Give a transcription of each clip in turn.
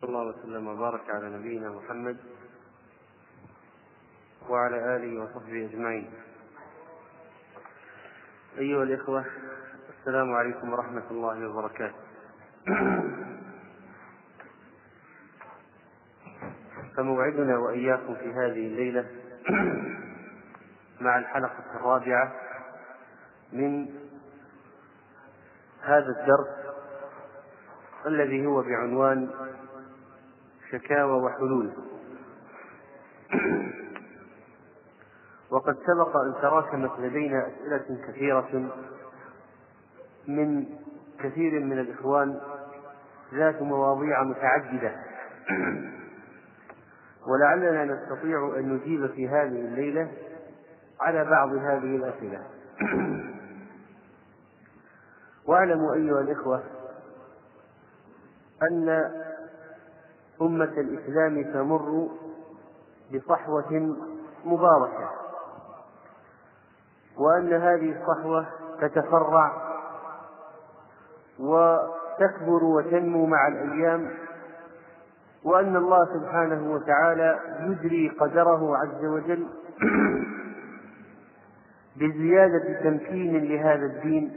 صلى الله وسلم وبارك على نبينا محمد وعلى آله وصحبه أجمعين. أيها الإخوة، السلام عليكم ورحمة الله وبركاته. فموعدنا وإياكم في هذه الليلة مع الحلقة الرابعة من هذا الدرس الذي هو بعنوان شكاوى وحلول. وقد سبق أن تراكمت لدينا أسئلة كثيرة من كثير من الإخوان ذات مواضيع متعددة، ولعلنا نستطيع أن نجيب في هذه الليلة على بعض هذه الأسئلة. واعلموا أيها الإخوة أن أمة الإسلام تمر بصحوة مباركة، وأن هذه الصحوة تتفرع وتكبر وتنمو مع الأيام، وأن الله سبحانه وتعالى يجري قدره عز وجل بزيادة تمكين لهذا الدين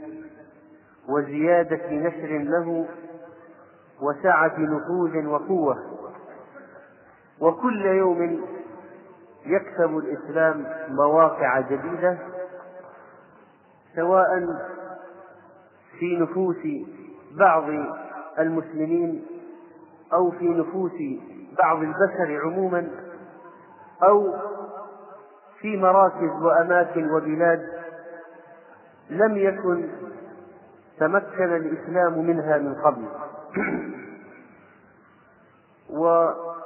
وزيادة نشر له وسعة نفوذ وقوة. وكل يوم يكسب الإسلام مواقع جديدة، سواء في نفوس بعض المسلمين أو في نفوس بعض البشر عموما، أو في مراكز وأماكن وبلاد لم يكن تمكن الإسلام منها من قبل. وهذه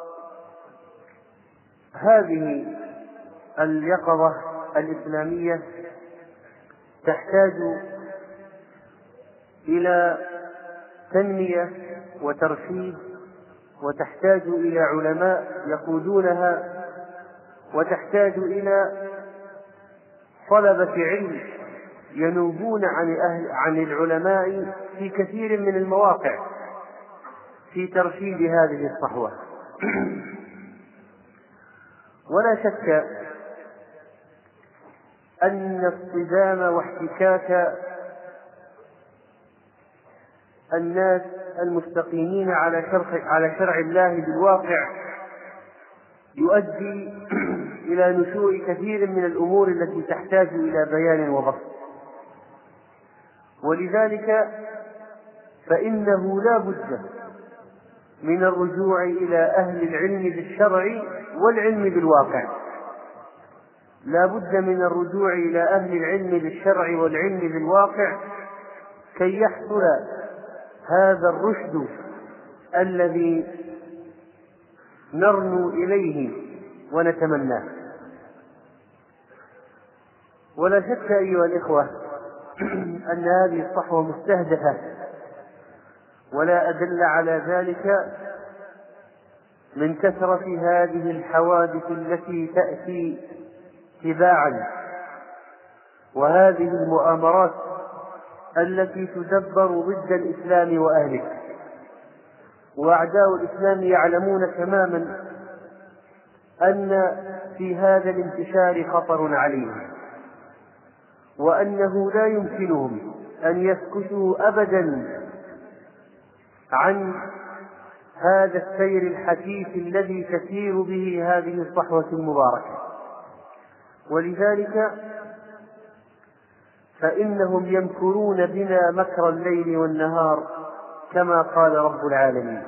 اليقظة الإسلامية تحتاج إلى تنمية وترشيد، وتحتاج إلى علماء يقودونها، وتحتاج إلى طلبة علم ينوبون عن العلماء في كثير من المواقع في ترشيد هذه الصحوة. ولا شك أن اصطدام واحتكاك الناس المستقيمين على شرع الله بالواقع يؤدي إلى نشوء كثير من الأمور التي تحتاج إلى بيان وبسط، ولذلك فإنه لا بد من الرجوع إلى أهل العلم بالشرع والعلم بالواقع، لا بد من الرجوع إلى أهل العلم بالشرع والعلم بالواقع كي يحصل هذا الرشد الذي نرنو إليه ونتمناه. ولا شك أيها الإخوة أن هذه الصحوة مستهدفة، ولا أدل على ذلك من كثرة هذه الحوادث التي تأتي تباعا، وهذه المؤامرات التي تدبر ضد الإسلام وأهله. وأعداء الإسلام يعلمون تماما أن في هذا الانتشار خطر عليهم، وأنه لا يمكنهم أن يسكتوا أبدا عن هذا السير الحثيث الذي تسير به هذه الصحوة المباركة. ولذلك فإنهم يمكرون بنا مكر الليل والنهار كما قال رب العالمين.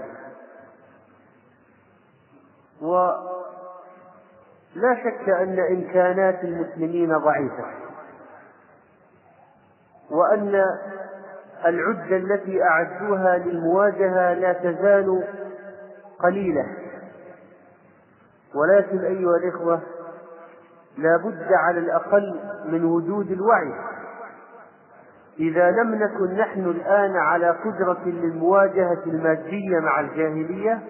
ولا شك أن إمكانات المسلمين ضعيفة، وأن العدة التي أعدوها للمواجهة لا تزال قليلة، ولكن أيها الإخوة لا بد على الأقل من وجود الوعي. إذا لم نكن نحن الآن على قدرة للمواجهة المادية مع الجاهلية،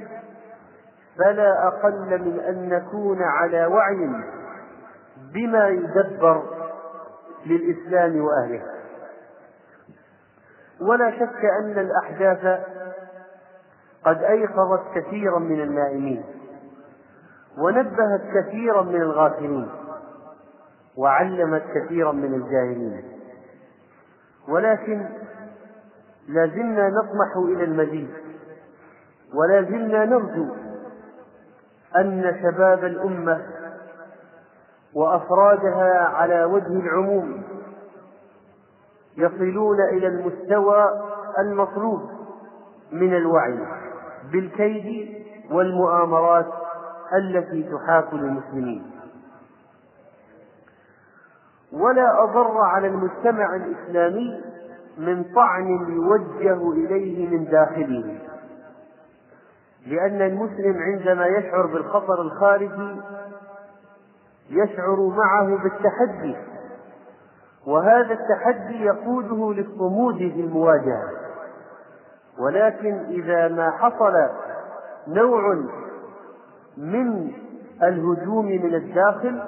فلا أقل من أن نكون على وعي بما يدبر للإسلام وأهله. ولا شك أن الأحداث قد أيقظت كثيرا من النائمين ونبهت كثيرا من الغافلين وعلمت كثيرا من الجاهلين، ولكن لازلنا نطمح إلى المزيد، ولازلنا نرجو أن شباب الأمة وأفرادها على وجه العموم يصلون إلى المستوى المطلوب من الوعي بالكيد والمؤامرات التي تحاك للمسلمين، ولا أضر على المجتمع الإسلامي من طعن يوجه إليه من داخله، لأن المسلم عندما يشعر بالخطر الخارجي يشعر معه بالتحدي، وهذا التحدي يقوده للصمود في المواجهة. ولكن إذا ما حصل نوع من الهجوم من الداخل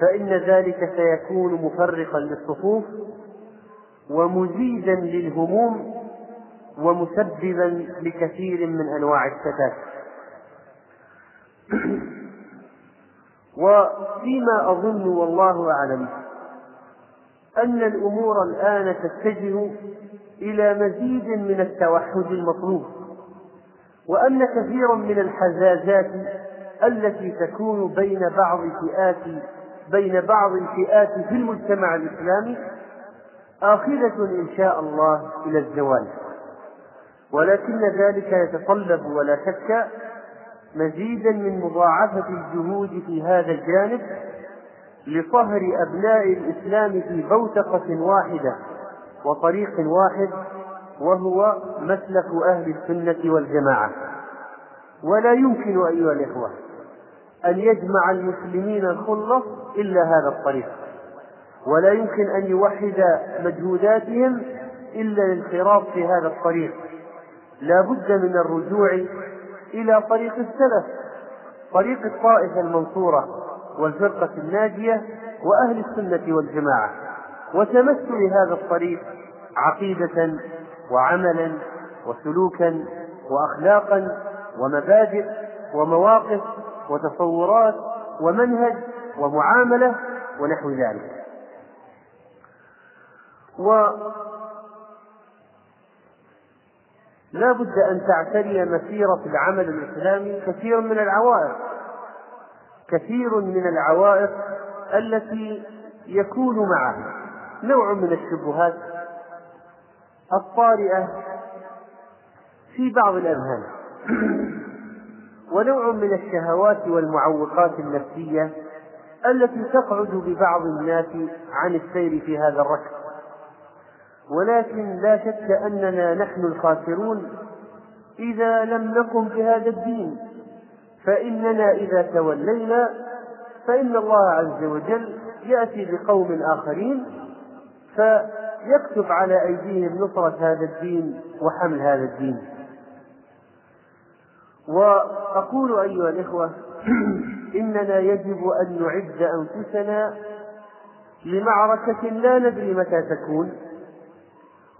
فإن ذلك سيكون مفرقا للصفوف ومزيدا للهموم ومسببا لكثير من أنواع الشتات. وفيما أظن والله أعلم أن الأمور الآن تتجه إلى مزيد من التوحد المطلوب، وأن كثيرا من الحزازات التي تكون بين بعض الفئات في المجتمع الإسلامي آخذة إن شاء الله إلى الزوال، ولكن ذلك يتطلب ولا شك مزيدا من مضاعفة الجهود في هذا الجانب لطهر أبناء الإسلام في بوتقة واحدة وطريق واحد، وهو مسلك أهل السنة والجماعة. ولا يمكن أيها الإخوة أن يجمع المسلمين الخلة إلا هذا الطريق، ولا يمكن أن يوحد مجهوداتهم إلا الانخراط في هذا الطريق، لا بد من الرجوع إلى طريق السلف، طريق الطائفة المنصورة والفرقة الناجية وأهل السنة والجماعة، وتمثل هذا الطريق عقيدة وعملا وسلوكا وأخلاقا ومبادئ ومواقف وتصورات ومنهج ومعاملة ونحو ذلك. ولا بد أن تعتري مسيرة العمل الإسلامي كثير من العوائق، كثير من العوائق التي يكون معها نوع من الشبهات الطارئة في بعض الأذهان ونوع من الشهوات والمعوقات النفسية التي تقعد ببعض الناس عن السير في هذا الركب. ولكن لا شك أننا نحن الخاسرون إذا لم نقم بهذا الدين، فإننا إذا تولينا فإن الله عز وجل يأتي بقوم آخرين فيكتب على أيديهم نصرة هذا الدين وحمل هذا الدين. وأقول أيها الإخوة إننا يجب أن نعد أنفسنا لمعركة لا ندري متى تكون،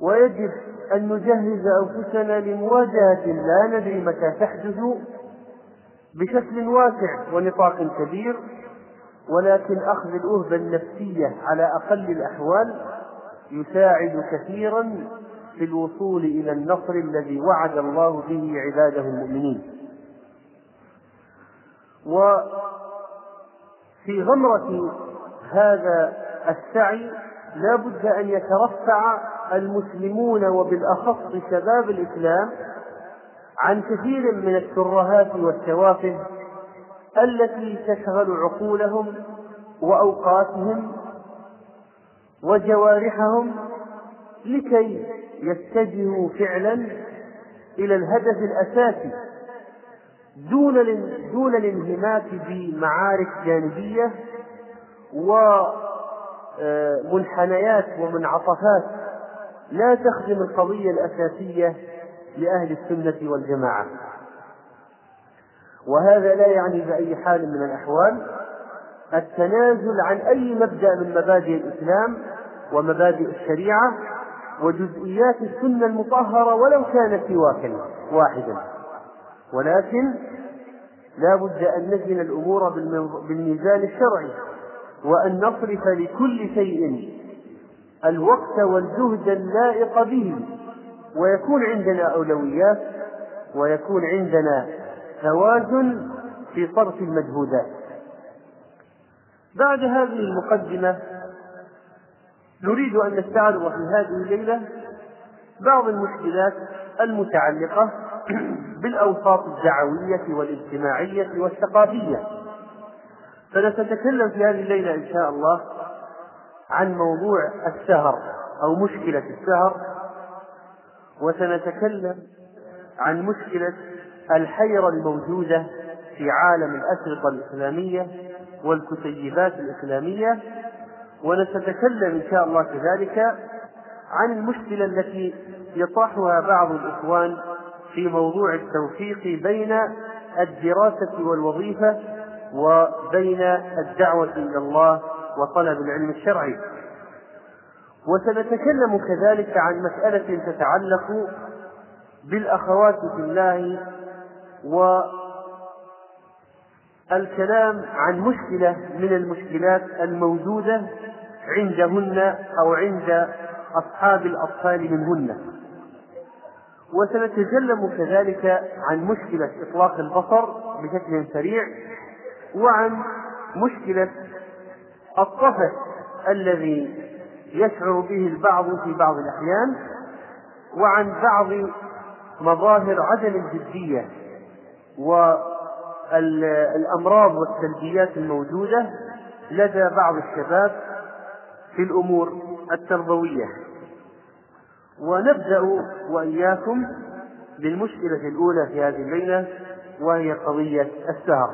ويجب أن نجهز أنفسنا لمواجهة لا ندري متى تحدث بشكل واسع ونطاق كبير، ولكن أخذ الأهبة النفسية على أقل الأحوال يساعد كثيرا في الوصول إلى النصر الذي وعد الله به عباده المؤمنين. وفي غمرة هذا السعي لا بد أن يترفع المسلمون وبالأخص شباب الإسلام عن كثير من الترهات والتوافه التي تشغل عقولهم وأوقاتهم وجوارحهم لكي يتجهوا فعلا إلى الهدف الأساسي دون الانهماك بمعارك جانبية ومنحنيات ومنعطفات لا تخدم القضية الأساسية لأهل السنة والجماعة. وهذا لا يعني بأي حال من الأحوال التنازل عن أي مبدأ من مبادئ الإسلام ومبادئ الشريعة وجزئيات السنة المطهرة ولو كانت في واحدا، ولكن لا بد أن نزن الأمور بالميزان الشرعي، وأن نصرف لكل شيء الوقت والجهد اللائق به، ويكون عندنا أولويات، ويكون عندنا توازن في صرف المجهودات. بعد هذه المقدمة نريد أن نستعرض في هذه الليلة بعض المشكلات المتعلقة بالأوساط الدعوية والاجتماعية والثقافية. فنتكلم في هذه الليلة إن شاء الله عن موضوع السهر أو مشكلة السهر، وسنتكلم عن مشكلة الحيرة الموجودة في عالم الأشرطة الإسلامية والكتيبات الإسلامية، ونتكلم إن شاء الله كذلك عن المشكلة التي يطرحها بعض الإخوان في موضوع التوفيق بين الدراسة والوظيفة وبين الدعوة إلى الله وطلب العلم الشرعي. وسنتكلم كذلك عن مسألة تتعلق بالأخوات في الله، والكلام عن مشكلة من المشكلات الموجودة عندهن أو عند أصحاب الأطفال منهن. وسنتكلم كذلك عن مشكلة إطلاق البصر بشكل سريع، وعن مشكلة الطفل الذي يشعر به البعض في بعض الأحيان، وعن بعض مظاهر عدم الجدية والأمراض والسلبيات الموجودة لدى بعض الشباب في الأمور التربوية. ونبدأ وإياكم بالمشكلة الأولى في هذه الليلة، وهي قضية السهر.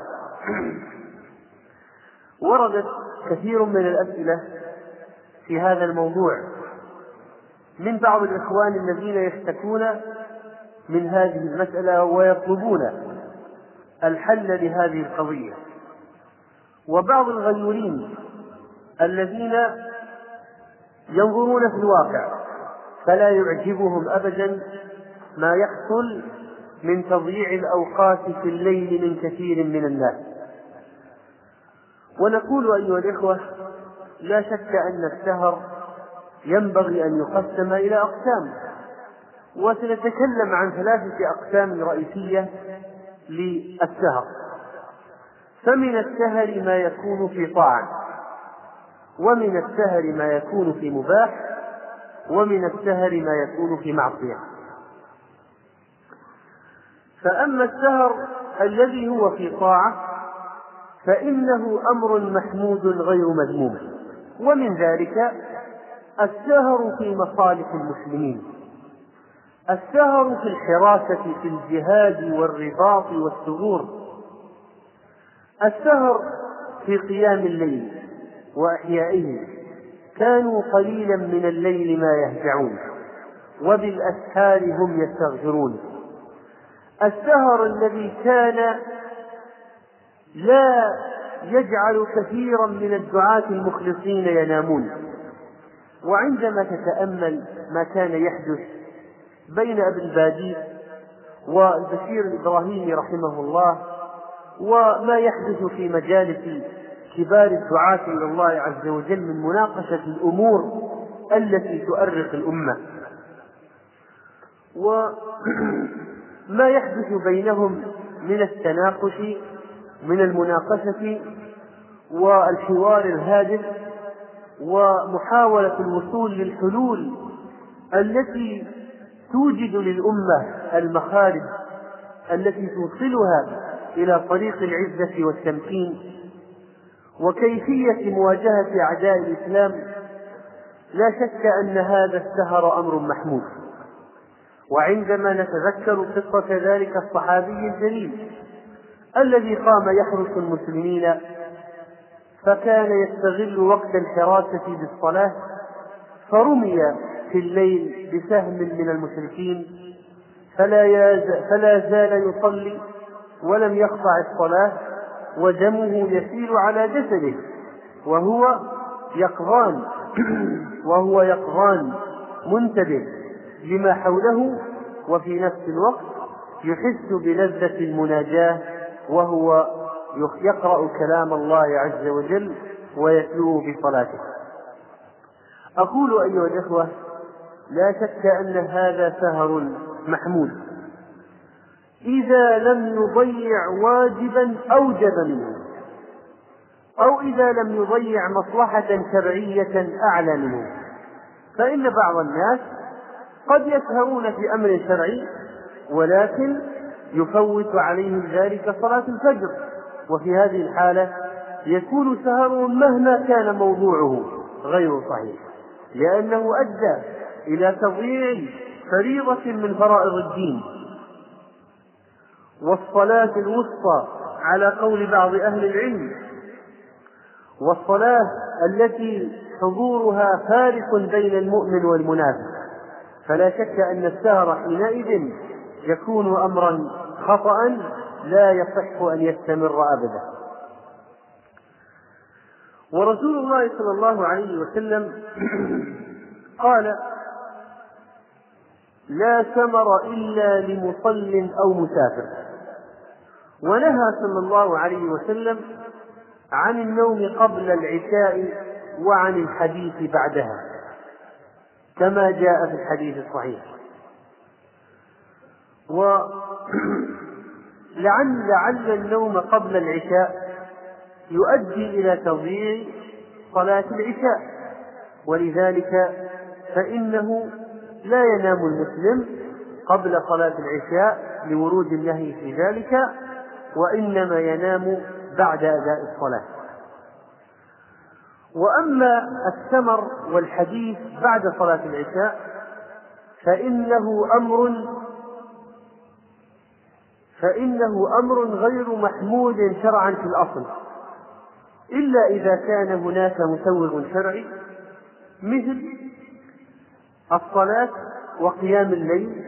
وردت كثير من الأسئلة في هذا الموضوع من بعض الإخوان الذين يشتكون من هذه المسألة ويطلبون الحل لهذه القضية، وبعض الغيورين الذين ينظرون في الواقع فلا يعجبهم أبدا ما يحصل من تضييع الأوقات في الليل من كثير من الناس. ونقول أيها الإخوة، لا شك أن السهر ينبغي أن يقسم إلى أقسام، وسنتكلم عن ثلاثة أقسام رئيسية للسهر. فمن السهر ما يكون في طاعة، ومن السهر ما يكون في مباح، ومن السهر ما يكون في معصية. فأما السهر الذي هو في طاعة فإنه أمر محمود غير مذموم، ومن ذلك السهر في مصالح المسلمين، السهر في الحراسة في الجهاد والرباط والثغور، السهر في قيام الليل وأحيائه، كانوا قليلا من الليل ما يهجعون وبالأسحار هم يستغفرون، السهر الذي كان لا يجعل كثيرا من الدعاة المخلصين ينامون. وعندما تتأمل ما كان يحدث بين أبي البادي والبشير الإبراهيمي رحمه الله، وما يحدث في مجالس كبار الدعاة إلى الله عز وجل من مناقشة الأمور التي تؤرق الأمة، وما يحدث بينهم من التناقش من المناقشة والحوار الهادف ومحاولة الوصول للحلول التي توجد للأمة المخارج التي توصلها إلى طريق العزة والتمكين، وكيفية مواجهة أعداء الإسلام. لا شك أن هذا السهر أمر محمود. وعندما نتذكر قصة ذلك الصحابي الجليل الذي قام يحرس المسلمين، فكان يستغل وقت الحراسة بالصلاة، فرمي في الليل بسهم من المشركين، فلا زال يصلي ولم يقطع الصلاة، ودمه يسيل على جسده وهو يقظان منتبه لما حوله، وفي نفس الوقت يحس بلذة المناجاة وهو يقرأ كلام الله عز وجل ويتلوه بصلاته. أقول أيها الإخوة، لا شك أن هذا سهر محمود إذا لم نضيع واجبا أوجب منه، أو إذا لم يضيع مصلحة شرعية أعلى منه. فإن بعض الناس قد يسهرون في أمر شرعي ولكن يفوت عليهم ذلك صلاة الفجر، وفي هذه الحالة يكون سهرهم مهما كان موضوعه غير صحيح، لأنه أدى إلى تضييع فريضة من فرائض الدين. والصلاة الوسطى على قول بعض أهل العلم، والصلاة التي حضورها فارق بين المؤمن والمنافق، فلا شك أن السهر حينئذ يكون أمرا خطأ لا يصح أن يستمر أبدا. ورسول الله صلى الله عليه وسلم قال: لا ثمر إلا لمصل أو مسافر. ونهى صلى الله عليه وسلم عن النوم قبل العشاء وعن الحديث بعدها، كما جاء في الحديث الصحيح. ولعل النوم قبل العشاء يؤدي إلى تضييع صلاة العشاء، ولذلك فإنه لا ينام المسلم قبل صلاة العشاء لورود النهي في ذلك، وإنما ينام بعد أداء الصلاة. وأما الثمر والحديث بعد صلاة العشاء فإنه أمر غير محمود شرعا في الأصل، إلا إذا كان هناك مسوغ شرعي، مثل الصلاة وقيام الليل،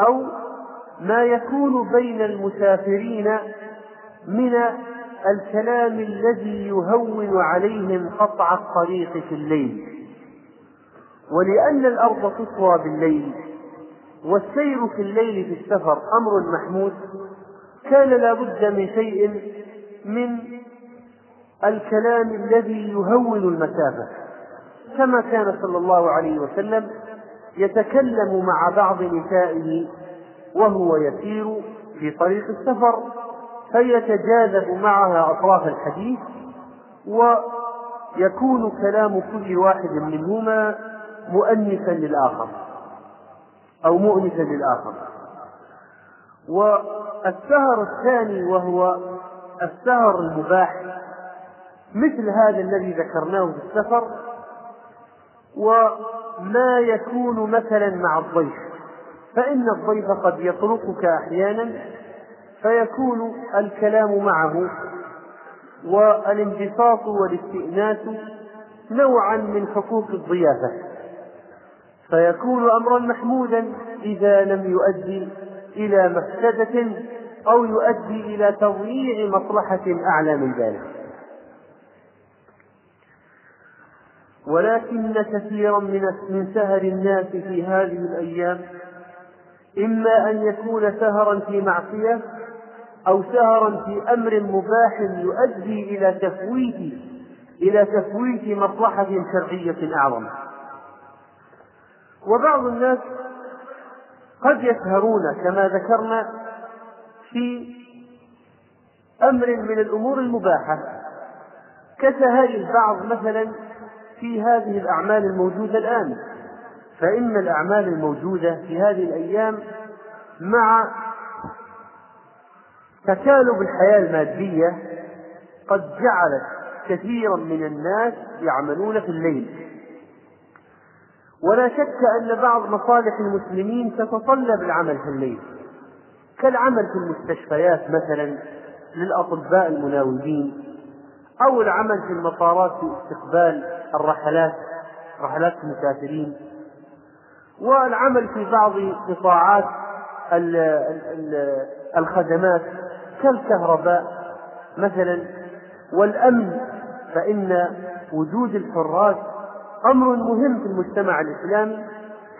أو ما يكون بين المسافرين من الكلام الذي يهون عليهم قطع الطريق في الليل. ولأن الأرض تطوى بالليل، والسير في الليل في السفر أمر محمود، كان لابد من شيء من الكلام الذي يهون المسافة، كما كان صلى الله عليه وسلم يتكلم مع بعض نسائه وهو يسير في طريق السفر، فيتجاذب معها أطراف الحديث، ويكون كلام كل واحد منهما مؤنثا للآخر أو مؤنثا للآخر. والسهر الثاني وهو السهر المباح، مثل هذا الذي ذكرناه في السفر، وما يكون مثلا مع الضيف، فإن الضيف قد يطرقك أحيانا فيكون الكلام معه والانبساط والاستئناس نوعا من حقوق الضيافة، فيكون أمرا محمودا إذا لم يؤدي إلى مفسدة أو يؤدي إلى تضييع مصلحة أعلى من ذلك. ولكن كثيرا من سهر الناس في هذه الأيام إما أن يكون سهرا في معصية، أو سهرا في أمر مباح يؤدي إلى تفويت مصلحة شرعية أعظم. وبعض الناس قد يسهرون كما ذكرنا في أمر من الأمور المباحة، كسهر البعض مثلا في هذه الأعمال الموجودة الآن، فإن الأعمال الموجودة في هذه الأيام مع تكالب الحياة المادية قد جعلت كثيرا من الناس يعملون في الليل. ولا شك أن بعض مصالح المسلمين تتطلب العمل في الليل، كالعمل في المستشفيات مثلا للأطباء المناوبين، أو العمل في المطارات في استقبال الرحلات، رحلات المسافرين، والعمل في بعض قطاعات الخدمات كالكهرباء مثلا، والأمن. فإن وجود الحراس أمر مهم في المجتمع الإسلامي،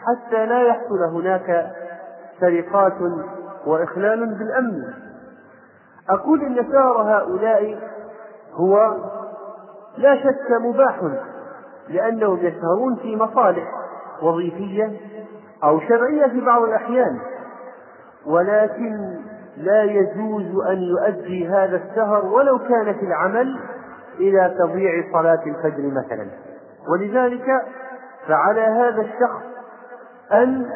حتى لا يحصل هناك سرقات وإخلال بالأمن. أقول أن ثار هؤلاء هو لا شك مباح، لأنهم يسهرون في مصالح وظيفية أو شرعية في بعض الأحيان، ولكن لا يجوز أن يؤدي هذا السهر ولو كان في العمل إلى تضييع صلاة الفجر مثلا. ولذلك فعلى هذا الشخص أن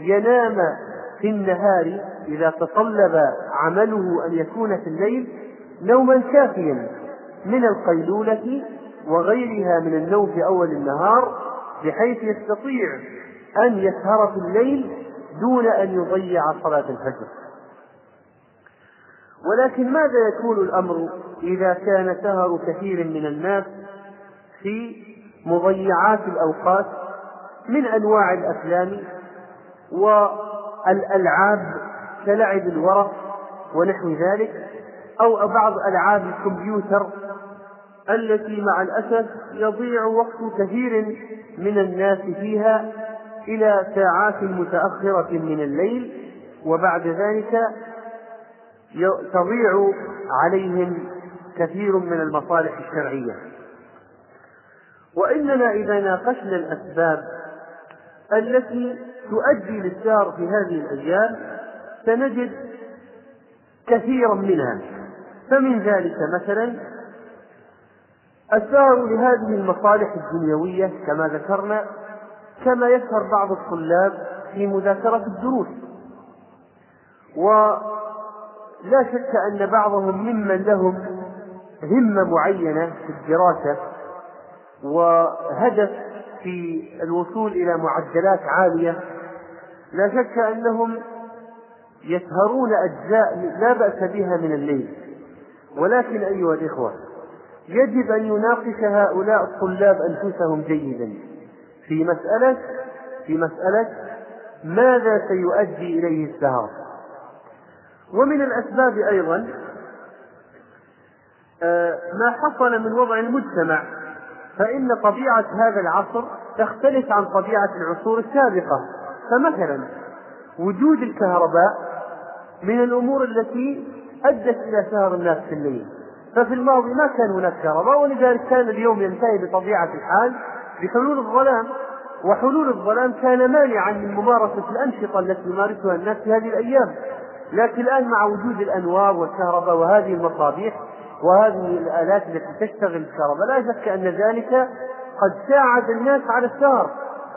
ينام في النهار إذا تطلب عمله أن يكون في الليل نوما كافيا من القيلولة وغيرها من النوم في أول النهار، بحيث يستطيع أن يسهر في الليل دون أن يضيع صلاة الفجر. ولكن ماذا يكون الأمر إذا كان سهر كثير من الناس في مضيعات الأوقات من أنواع الأفلام والألعاب كلعب الورق ونحو ذلك، أو بعض ألعاب الكمبيوتر التي مع الأسف يضيع وقت كثير من الناس فيها إلى ساعات متأخرة من الليل، وبعد ذلك تضيع عليهم كثير من المصالح الشرعية. وإننا إذا ناقشنا الأسباب التي تؤدي للسهر في هذه الأيام سنجد كثيرا منها. فمن ذلك مثلا السهر لهذه المصالح الدنيوية كما ذكرنا، كما يسهر بعض الطلاب في مذاكرة الدروس، ولا شك أن بعضهم ممن لهم همة معينة في الدراسة وهدف في الوصول إلى معدلات عالية، لا شك أنهم يسهرون أجزاء لا بأس بها من الليل. ولكن أيها الإخوة، يجب أن يناقش هؤلاء الطلاب أنفسهم جيدا في مسألة ماذا سيؤدي إليه السهر. ومن الأسباب أيضا ما حصل من وضع المجتمع، فإن طبيعة هذا العصر تختلف عن طبيعة العصور السابقة. فمثلا وجود الكهرباء من الأمور التي أدت إلى سهر الناس في الليل، ففي الماضي ما كان هناك كهرباء، ولذلك كان اليوم ينتهي بطبيعة الحال بحلول الظلام، وحلول الظلام كان مانعا من ممارسة الأنشطة التي يمارسها الناس في هذه الأيام. لكن الآن مع وجود الأنوار والكهرباء وهذه المصابيح وهذه الآلات التي تشتغل الكهرباء، لا شك أن ذلك قد ساعد الناس على السهر،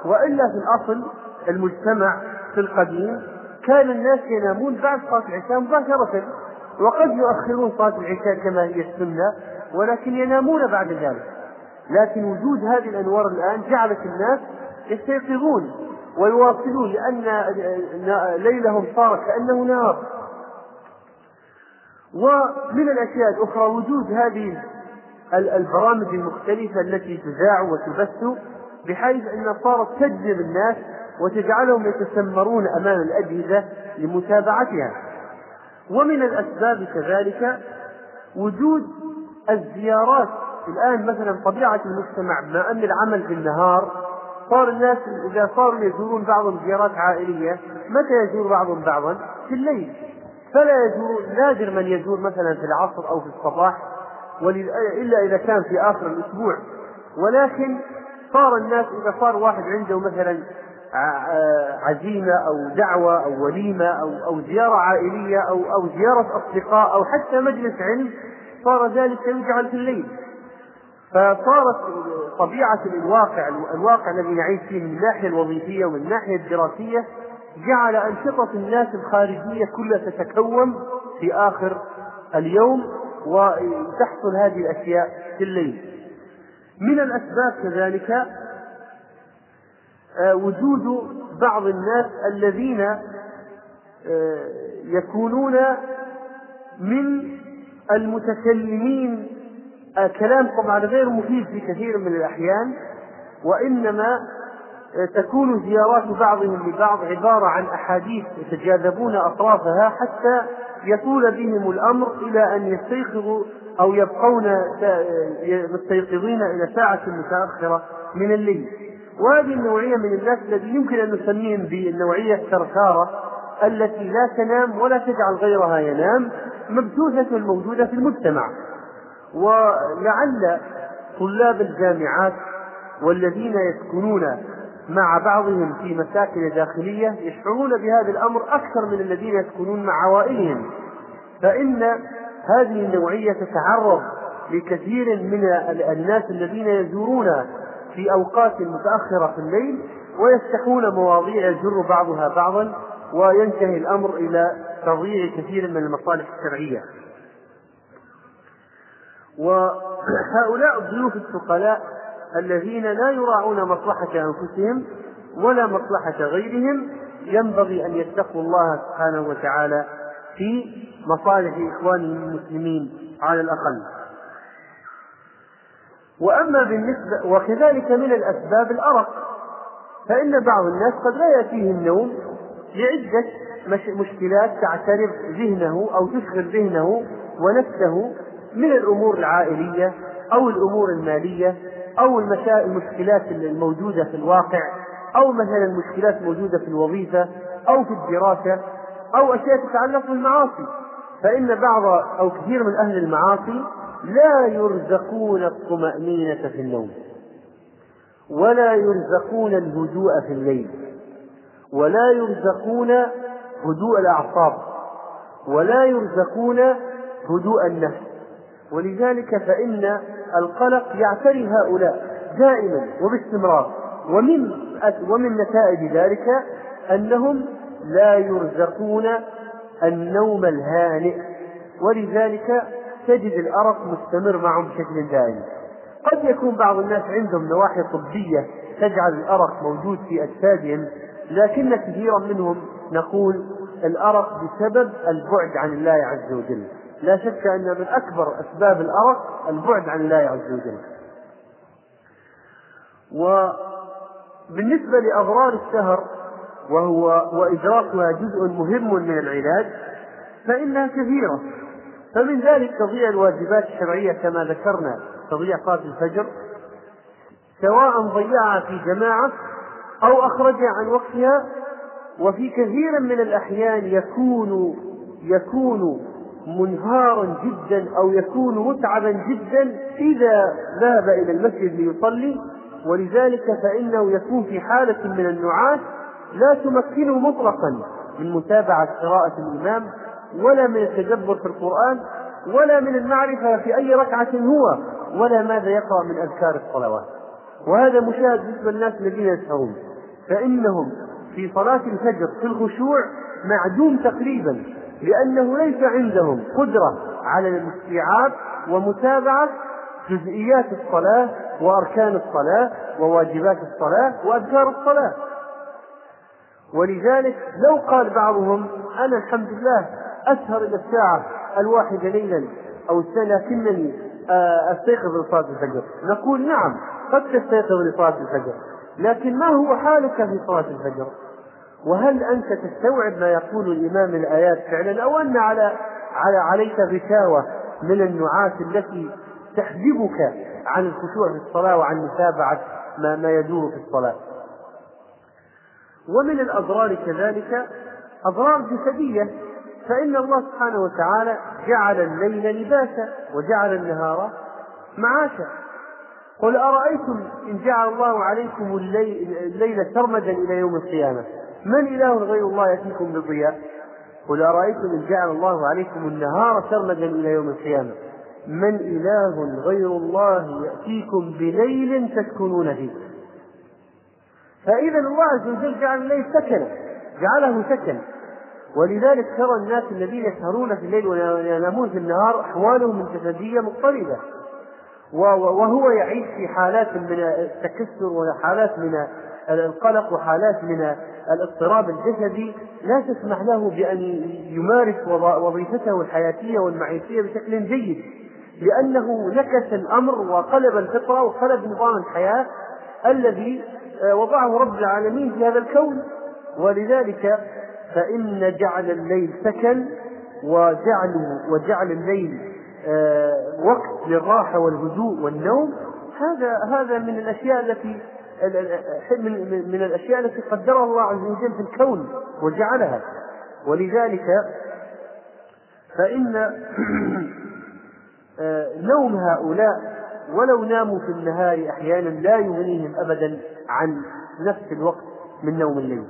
وإلا في الأصل المجتمع في القديم كان الناس ينامون بعد صلاة العشاء مباشرة، وقد يؤخرون صلاة العشاء كما هي السنة، ولكن ينامون بعد ذلك. لكن وجود هذه الأنوار الآن جعلت الناس يستيقظون ويواصلون، لأن ليلهم صار كأنه نهار. ومن الأشياء الأخرى وجود هذه البرامج المختلفة التي تذاع وتبث، بحيث أن صارت تجذب الناس وتجعلهم يتسمرون أمام الأجهزة لمتابعتها. ومن الأسباب كذلك وجود الزيارات. الآن مثلا طبيعة المجتمع ما أن العمل في النهار، صار الناس إذا صاروا يزورون بعضهم زيارات عائلية، متى يزور بعضهم بعضا؟ في الليل. فلا يزور، نادر من يزور مثلا في العصر أو في الصباح، إلا إذا كان في آخر الأسبوع. ولكن صار الناس إذا صار واحد عنده مثلا عزيمة أو دعوة أو وليمة أو زيارة عائلية أو زيارة أصدقاء أو حتى مجلس علم، صار ذلك يجعل في الليل. فصارت طبيعة الواقع الذي نعيش فيه من الناحية الوظيفية ومن الناحية الدراسية، جعل أنشطة الناس الخارجية كلها تتكون في آخر اليوم، وتحصل هذه الأشياء في الليل. من الأسباب كذلك وجود بعض الناس الذين يكونون من المتكلمين كلام طبعا غير مفيد في كثير من الأحيان، وإنما تكون زيارات بعضهم لبعض عبارة عن أحاديث يتجاذبون أطرافها حتى يطول بهم الأمر إلى أن يستيقظوا أو يبقون مستيقظين إلى ساعة متأخرة من الليل. وهذه النوعية من الناس الذي يمكن أن نسميهم بالنوعية الثرثارة، التي لا تنام ولا تجعل غيرها ينام مبثوثة موجودة في المجتمع. ولعل طلاب الجامعات والذين يسكنون مع بعضهم في مساكن داخلية يشعرون بهذا الأمر أكثر من الذين يسكنون مع عوائلهم، فإن هذه النوعية تتعرض لكثير من الناس الذين يزورون في أوقات متأخرة في الليل ويفتحون مواضيع يجر بعضها بعضا، وينتهي الأمر إلى تضييع كثير من المصالح الشرعية. وهؤلاء الضيوف الثقلاء الذين لا يراعون مصلحة أنفسهم ولا مصلحة غيرهم ينبغي أن يتقوا الله سبحانه وتعالى في مصالح إخوانهم المسلمين على الأقل. وأما بالنسبة وكذلك من الأسباب الأرق، فإن بعض الناس قد لا يأتيه النوم لعدة مشكلات تعترض ذهنه أو تشغل ذهنه ونفسه من الأمور العائلية أو الأمور المالية أو المشكلات الموجودة في الواقع، أو مثلا المشكلات الموجودة في الوظيفة أو في الدراسة أو أشياء تتعلق بالمعاصي. فإن بعض أو كثير من أهل المعاصي لا يرزقون الطمأنينة في النوم ولا يرزقون الهدوء في الليل ولا يرزقون هدوء الأعصاب ولا يرزقون هدوء النفس. ولذلك فإن القلق يعتري هؤلاء دائما وباستمرار، ومن نتائج ذلك أنهم لا يرزقون النوم الهانئ، ولذلك تجد الأرق مستمر معهم بشكل دائم. قد يكون بعض الناس عندهم نواحي طبية تجعل الأرق موجود في أجسادهم، لكن كثيرا منهم نقول الأرق بسبب البعد عن الله عز وجل. لا شك أن من أكبر أسباب الأرق البعد عن الله عز وجل. وبالنسبة لأضرار السهر وإدراكها جزء مهم من العلاج فإنها كثيرة، فمن ذلك تضييع الواجبات الشرعية كما ذكرنا، تضييع صلاة الفجر سواء ضيعها في جماعة أو أخرجها عن وقتها. وفي كثير من الأحيان يكون منهارا جدا أو يكون متعبا جدا إذا ذهب إلى المسجد ليصلي، ولذلك فإنه يكون في حالة من النعاس لا تمكنه مطلقا من متابعة قراءة الإمام ولا من التدبر في القرآن ولا من المعرفة في أي ركعة هو ولا ماذا يقرأ من أذكار الصلوات. وهذا مشاهد بالنسبة للناس الذين يسهرون، فإنهم في صلاة الفجر في الخشوع معدوم تقريبا، لأنه ليس عندهم قدرة على الاستيعاب ومتابعة جزئيات الصلاة وأركان الصلاة وواجبات الصلاة وأذكار الصلاة. ولذلك لو قال بعضهم أنا الحمد لله أسهر إلى الساعة 1 ليلا أو 2 لكنني أستيقظ لصلاة الفجر، نقول نعم قد تستيقظ لصلاة الفجر، لكن ما هو حالك في صلاة الفجر؟ وهل أنت تستوعب ما يقول الإمام الآيات فعلا، أو أن عليك غشاوة من النعاس التي تحجبك عن الخشوع في الصلاة وعن متابعة ما يدور في الصلاة؟ ومن الأضرار كذلك أضرار جسدية، فإن الله سبحانه وتعالى جعل الليل لباسا وجعل النهار معاشا. قل أرأيتم إن جعل الله عليكم الليل سرمدا إلى يوم القيامة من إله غير الله يأتيكم بالضياء؟ قل أرأيتم إن جعل الله عليكم النهار سرمدا إلى يوم القيامة من إله غير الله يأتيكم بليل تسكنون فيه؟ فإذا الله عز وجل جعل الليل سكنا، جعله سكنا. ولذلك ترى الناس الذين يسهرون في الليل وينامون في النهار أحوالهم الجسدية مضطربة، وهو يعيش في حالات من التكسر وحالات من القلق وحالات من الاضطراب الجسدي لا تسمح له بأن يمارس وظيفته الحياتية والمعيشية بشكل جيد، لأنه نكس الأمر وقلب الفطرة وقلب نظام الحياة الذي وضعه رب العالمين في هذا الكون. ولذلك فإن جعل الليل سكن وجعل الليل وقت للراحة والهدوء والنوم، هذا من الأشياء التي قدرها الله عز وجل في الكون وجعلها. ولذلك فإن نوم هؤلاء ولو ناموا في النهار أحيانا لا يغنيهم أبدا عن نفس الوقت من نوم الليل.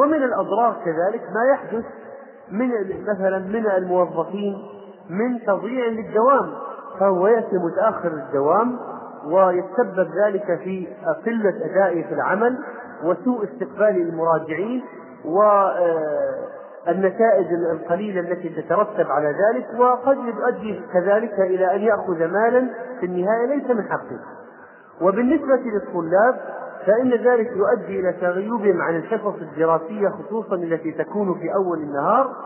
ومن الأضرار كذلك ما يحدث من مثلا من الموظفين من تضييع للدوام، فهو يأتي متأخر الدوام ويتسبب ذلك في قلة أدائه في العمل وسوء استقبال المراجعين والنتائج القليلة التي تترتب على ذلك، وقد يؤدي كذلك إلى أن يأخذ مالا في النهاية ليس من حقه. وبالنسبة للطلاب فإن ذلك يؤدي إلى تغيبهم عن الحصص الدراسية خصوصا التي تكون في أول النهار،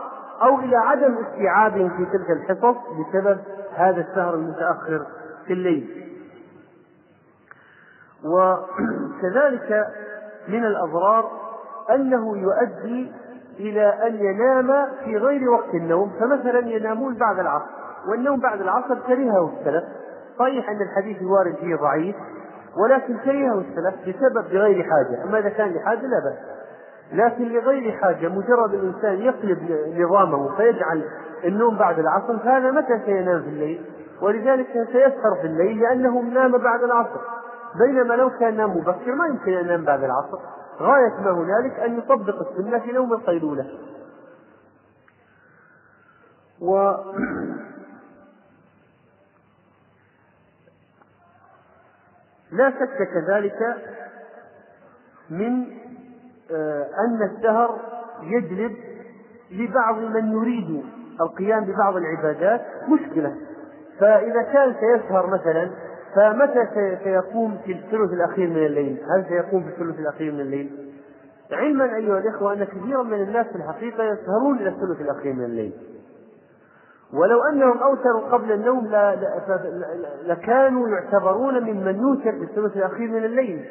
أو إلى عدم استيعابهم في تلك الحصص بسبب هذا السهر المتأخر في الليل. وكذلك من الأضرار أنه يؤدي إلى أن ينام في غير وقت النوم، فمثلا ينامون بعد العصر، والنوم بعد العصر كرهه السلف، صحيح أن الحديث الوارد فيه ضعيف ولكن كرهه السلف بسبب لغير حاجة، أما إذا كان لحاجة لا بأس، لكن لغير حاجة مجرد الإنسان يقلب نظامه فيجعل النوم بعد العصر، فهذا متى سينام في الليل؟ ولذلك سيسهر في الليل لأنه نام بعد العصر، بينما لو كان نام مبكر ما يمكن أن ينام بعد العصر. غاية ما هنالك أن يطبق السنة في نوم القيلولة. لا شك كذلك من أن السهر يجلب لبعض من يريد القيام ببعض العبادات مشكلة، فإذا كان سيسهر مثلا فمتى سيقوم في الثلث الأخير من الليل؟ هل سيقوم في الثلث الأخير من الليل؟ علما أيها الإخوة أن كثيرا من الناس في الحقيقة يسهرون إلى الثلث الأخير من الليل، ولو أنهم أوتروا قبل النوم لكانوا يعتبرون ممن يوتر في الثلث الأخير من الليل،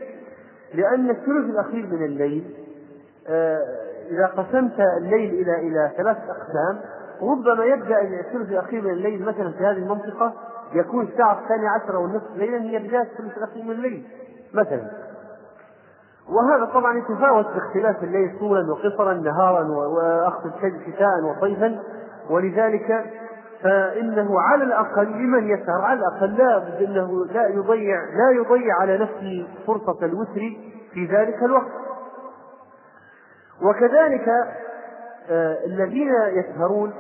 لأن الثلث الأخير من الليل إذا قسمت الليل إلى ثلاث أقسام ربما يبدأ الثلث الأخير من الليل مثلا في هذه المنطقة يكون الساعة 00:30 ليلا هي بداية الثلث الأخير من الليل مثلا، وهذا طبعا يتفاوت باختلاف الليل طولا وقصرا، نهارا وأخذ الشيء شتاء وصيفا، ولذلك فإنه على الأقل لمن يسهر على الأقل لا يضيع على نفسه فرصة الوتر في ذلك الوقت. وكذلك الذين يسهرون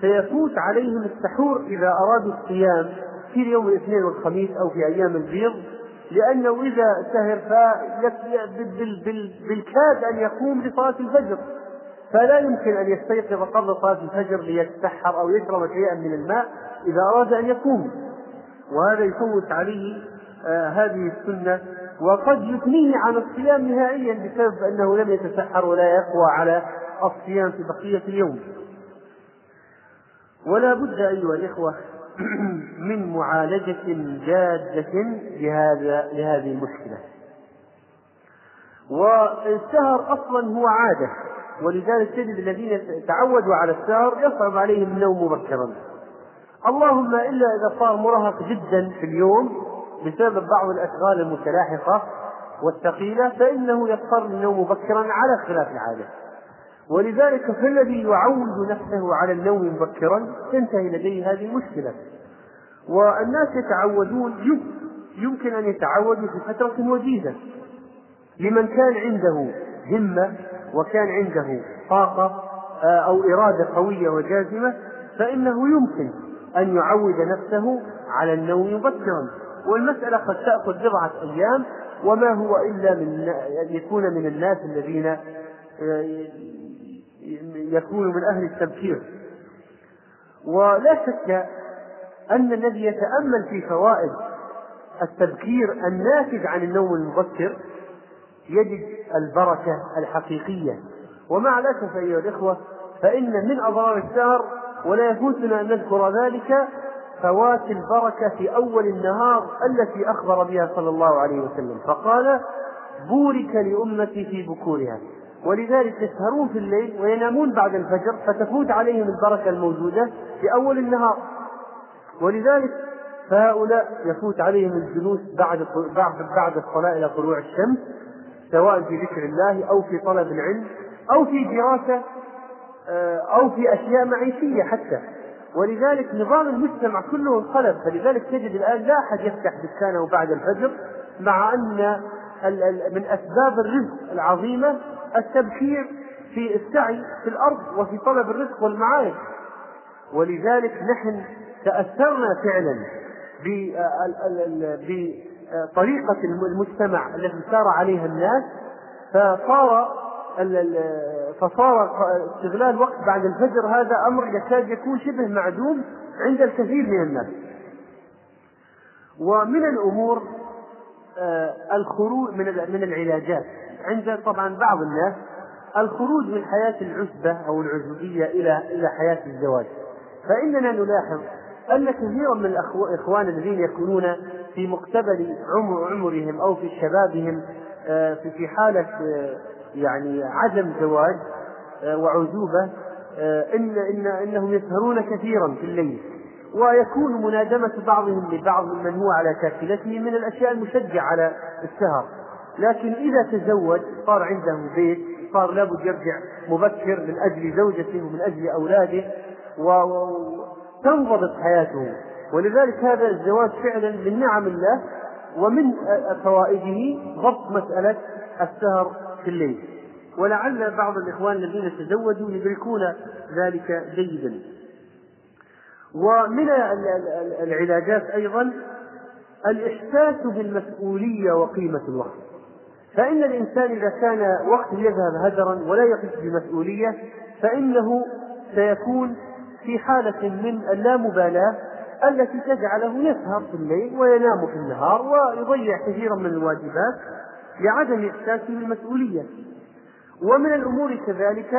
سيفوت عليهم السحور إذا أرادوا الصيام في يوم الاثنين والخميس أو في أيام البيض، لأنه إذا سهر بالكاد أن يقوم لصلاة الفجر، فلا يمكن أن يستيقظ قبل صلاة الفجر ليتسحر أو يشرب شيئا من الماء إذا أراد أن يقوم، وهذا يفوت عليه هذه السنة وقد يثنيه عن الصيام نهائيا بسبب أنه لم يتسحر ولا يقوى على الصيام في بقية اليوم. ولا بد أيها الإخوة من معالجة جادة لهذه المشكلة. والسهر أصلا هو عادة، ولذلك تجد الذين تعودوا على السهر يصعب عليهم النوم مبكرا، اللهم إلا إذا صار مرهق جدا في اليوم بسبب بعض الأشغال المتلاحقة والثقيلة فإنه يضطر للنوم مبكرا على خلاف العادة. ولذلك فالذي يعود نفسه على النوم مبكرا تنتهي لديه هذه المشكلة. والناس يتعودون يمكن أن يتعودوا في فترة وجيزة، لمن كان عنده همة وكان عنده طاقة أو إرادة قوية وجازمة فإنه يمكن أن يعود نفسه على النوم مبكرا، والمسألة قد تأخذ بضعة أيام وما هو إلا أن يكون من الناس الذين يكون من أهل التبكير. ولا شك أن الذي يتأمل في فوائد التبكير الناتج عن النوم المبكر يجد البركة الحقيقية. ومع الأسف أيها الإخوة فإن من أضرار السهر ولا يفوتنا أن نذكر ذلك فوات البركة في أول النهار التي أخبر بها صلى الله عليه وسلم فقال بورك لأمتي في بكورها، ولذلك يسهرون في الليل وينامون بعد الفجر فتفوت عليهم البركة الموجودة في أول النهار، ولذلك فهؤلاء يفوت عليهم الجلوس بعد الصلاة إلى طلوع الشمس سواء في ذكر الله أو في طلب العلم أو في دراسة أو في أشياء معيشية حتى. ولذلك نظام المجتمع كله انقلب. فلذلك تجد الآن لا أحد يفتح دكانه بعد الفجر، مع أن من أسباب الرزق العظيمة التبكير في السعي في الأرض وفي طلب الرزق والمعايش. ولذلك نحن تأثرنا فعلا بطريقة المجتمع التي سار عليها الناس، فصار استغلال وقت بعد الفجر هذا أمر يكاد يكون شبه معدوم عند الكثير من الناس. ومن الأمور الخروج من العلاجات عند طبعا بعض الناس الخروج من حياة العزبة أو العزوبية إلى حياة الزواج. فإننا نلاحظ أن كثيرا من الإخوان الذين يكونون في مقتبل عمرهم أو في شبابهم في حالة يعني عدم زواج وعزوبة، إنهم يسهرون كثيرا في الليل، ويكون منادمة بعضهم لبعض من هو على شاكلته من الأشياء المشجعة على السهر. لكن إذا تزوج صار عنده بيت، صار لابد يرجع مبكر من أجل زوجته ومن أجل أولاده وتنضبط حياته. ولذلك هذا الزواج فعلا من نعم الله ومن فوائده ضبط مسألة السهر في الليل. ولعل بعض الإخوان الذين تزوجوا يدركون ذلك جيدا. ومن العلاجات أيضا الإحساس بالمسؤولية وقيمة الوقت. فإن الإنسان إذا كان وقت يذهب هدرا ولا يحس بمسؤولية فإنه سيكون في حالة من اللامبالاة التي تجعله يسهر في الليل وينام في النهار ويضيع كثيرا من الواجبات لعدم إحساسه بالمسؤولية. ومن الأمور كذلك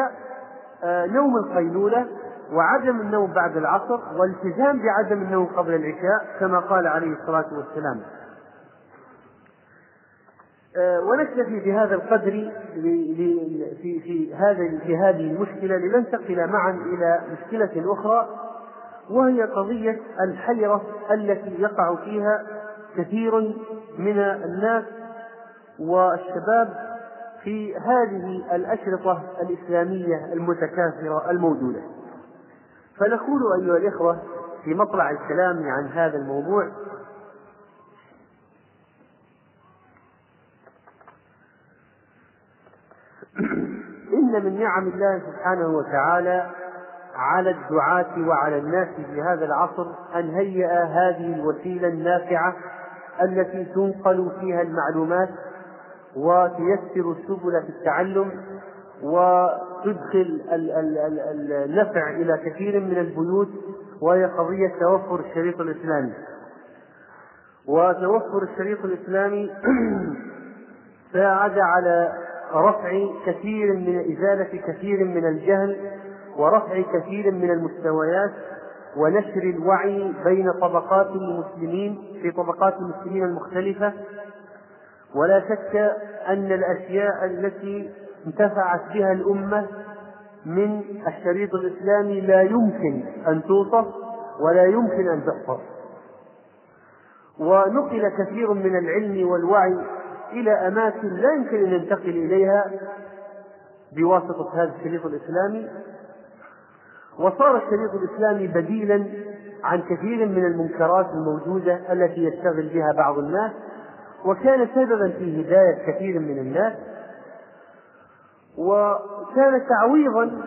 نوم القيلولة وعدم النوم بعد العصر والالتزام بعدم النوم قبل العشاء كما قال عليه الصلاة والسلام. ونكتفي بهذا القدر في هذه المشكلة لننتقل معا إلى مشكلة أخرى، وهي قضية الحيرة التي يقع فيها كثير من الناس والشباب في هذه الأشرطة الإسلامية المتكاثرة الموجودة. فنقول أيها الإخوة في مطلع الكلام عن هذا الموضوع إن من نعم الله سبحانه وتعالى على الدعاة وعلى الناس في هذا العصر أن هيأ هذه الوسيلة النافعة التي تنقل فيها المعلومات وتيسر السبل في التعلم وتدخل النفع إلى كثير من البيوت، وهي قضية توفر الشريط الإسلامي. وتوفر الشريط الإسلامي ساعد على رفع كثير من إزالة كثير من الجهل ورفع كثير من المستويات ونشر الوعي بين طبقات المسلمين في طبقات المسلمين المختلفة. ولا شك أن الأشياء التي انتفعت بها الأمة من الشريط الإسلامي لا يمكن أن توصف ولا يمكن أن تحصر. ونقل كثير من العلم والوعي إلى أماكن لا يمكن أن ننتقل إليها بواسطة هذا الشريط الإسلامي. وصار الشريط الإسلامي بديلا عن كثير من المنكرات الموجودة التي يشتغل بها بعض الناس، وكان سببا في هداية كثير من الناس، وكان تعويضا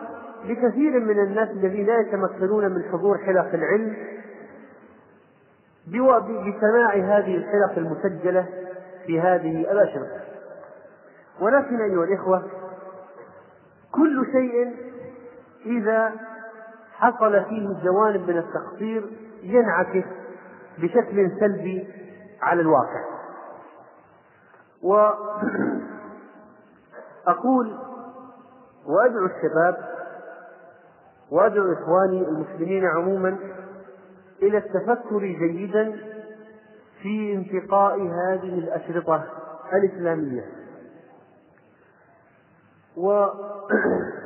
لكثير من الناس الذين لا يتمكنون من حضور حلق العلم بسماع هذه الحلق المسجلة في هذه الأشرطة. ولكن أيها الإخوة كل شيء إذا حصل فيه جوانب من التقصير ينعكس بشكل سلبي على الواقع. وأقول وأدعو الشباب وأدعو إخواني المسلمين عموما إلى التفكر جيدا في انتقاء هذه الأشرطة الإسلامية. والمشكلة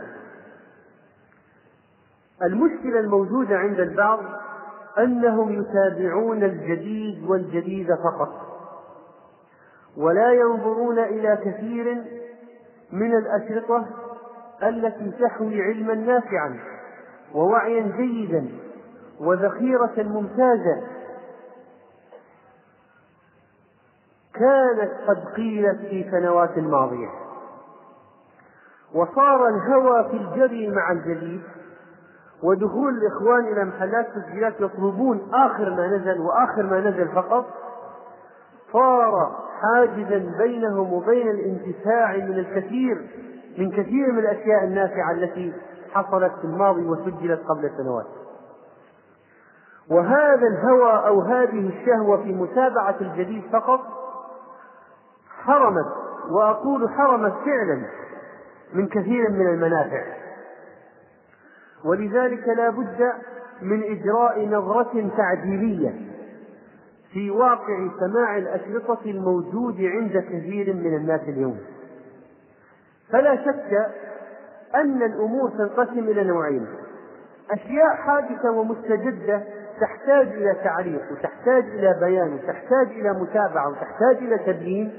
الموجودة عند البعض أنهم يتابعون الجديد والجديد فقط، ولا ينظرون إلى كثير من الأشرطة التي تحوي علما نافعا ووعيا جيدا وذخيرة ممتازة كانت قد قيلت في سنوات الماضية. وصار الهوى في الجري مع الجديد ودخول الإخوان إلى محلات تسجيلات يطلبون آخر ما نزل وآخر ما نزل فقط، صار حاجزا بينهم وبين الانتفاع من كثير من الأشياء النافعة التي حصلت في الماضي وسجلت قبل سنوات. وهذا الهوى أو هذه الشهوة في متابعة الجديد فقط حرمت، وأقول حرمت فعلا، من كثير من المنافع. ولذلك لا بد من إجراء نظرة تعديلية في واقع سماع الأشرطة الموجود عند كثير من الناس اليوم. فلا شك أن الأمور تنقسم إلى نوعين: أشياء حادثة ومستجدة تحتاج إلى تعريف وتحتاج إلى بيان وتحتاج إلى متابعة وتحتاج إلى تبيين،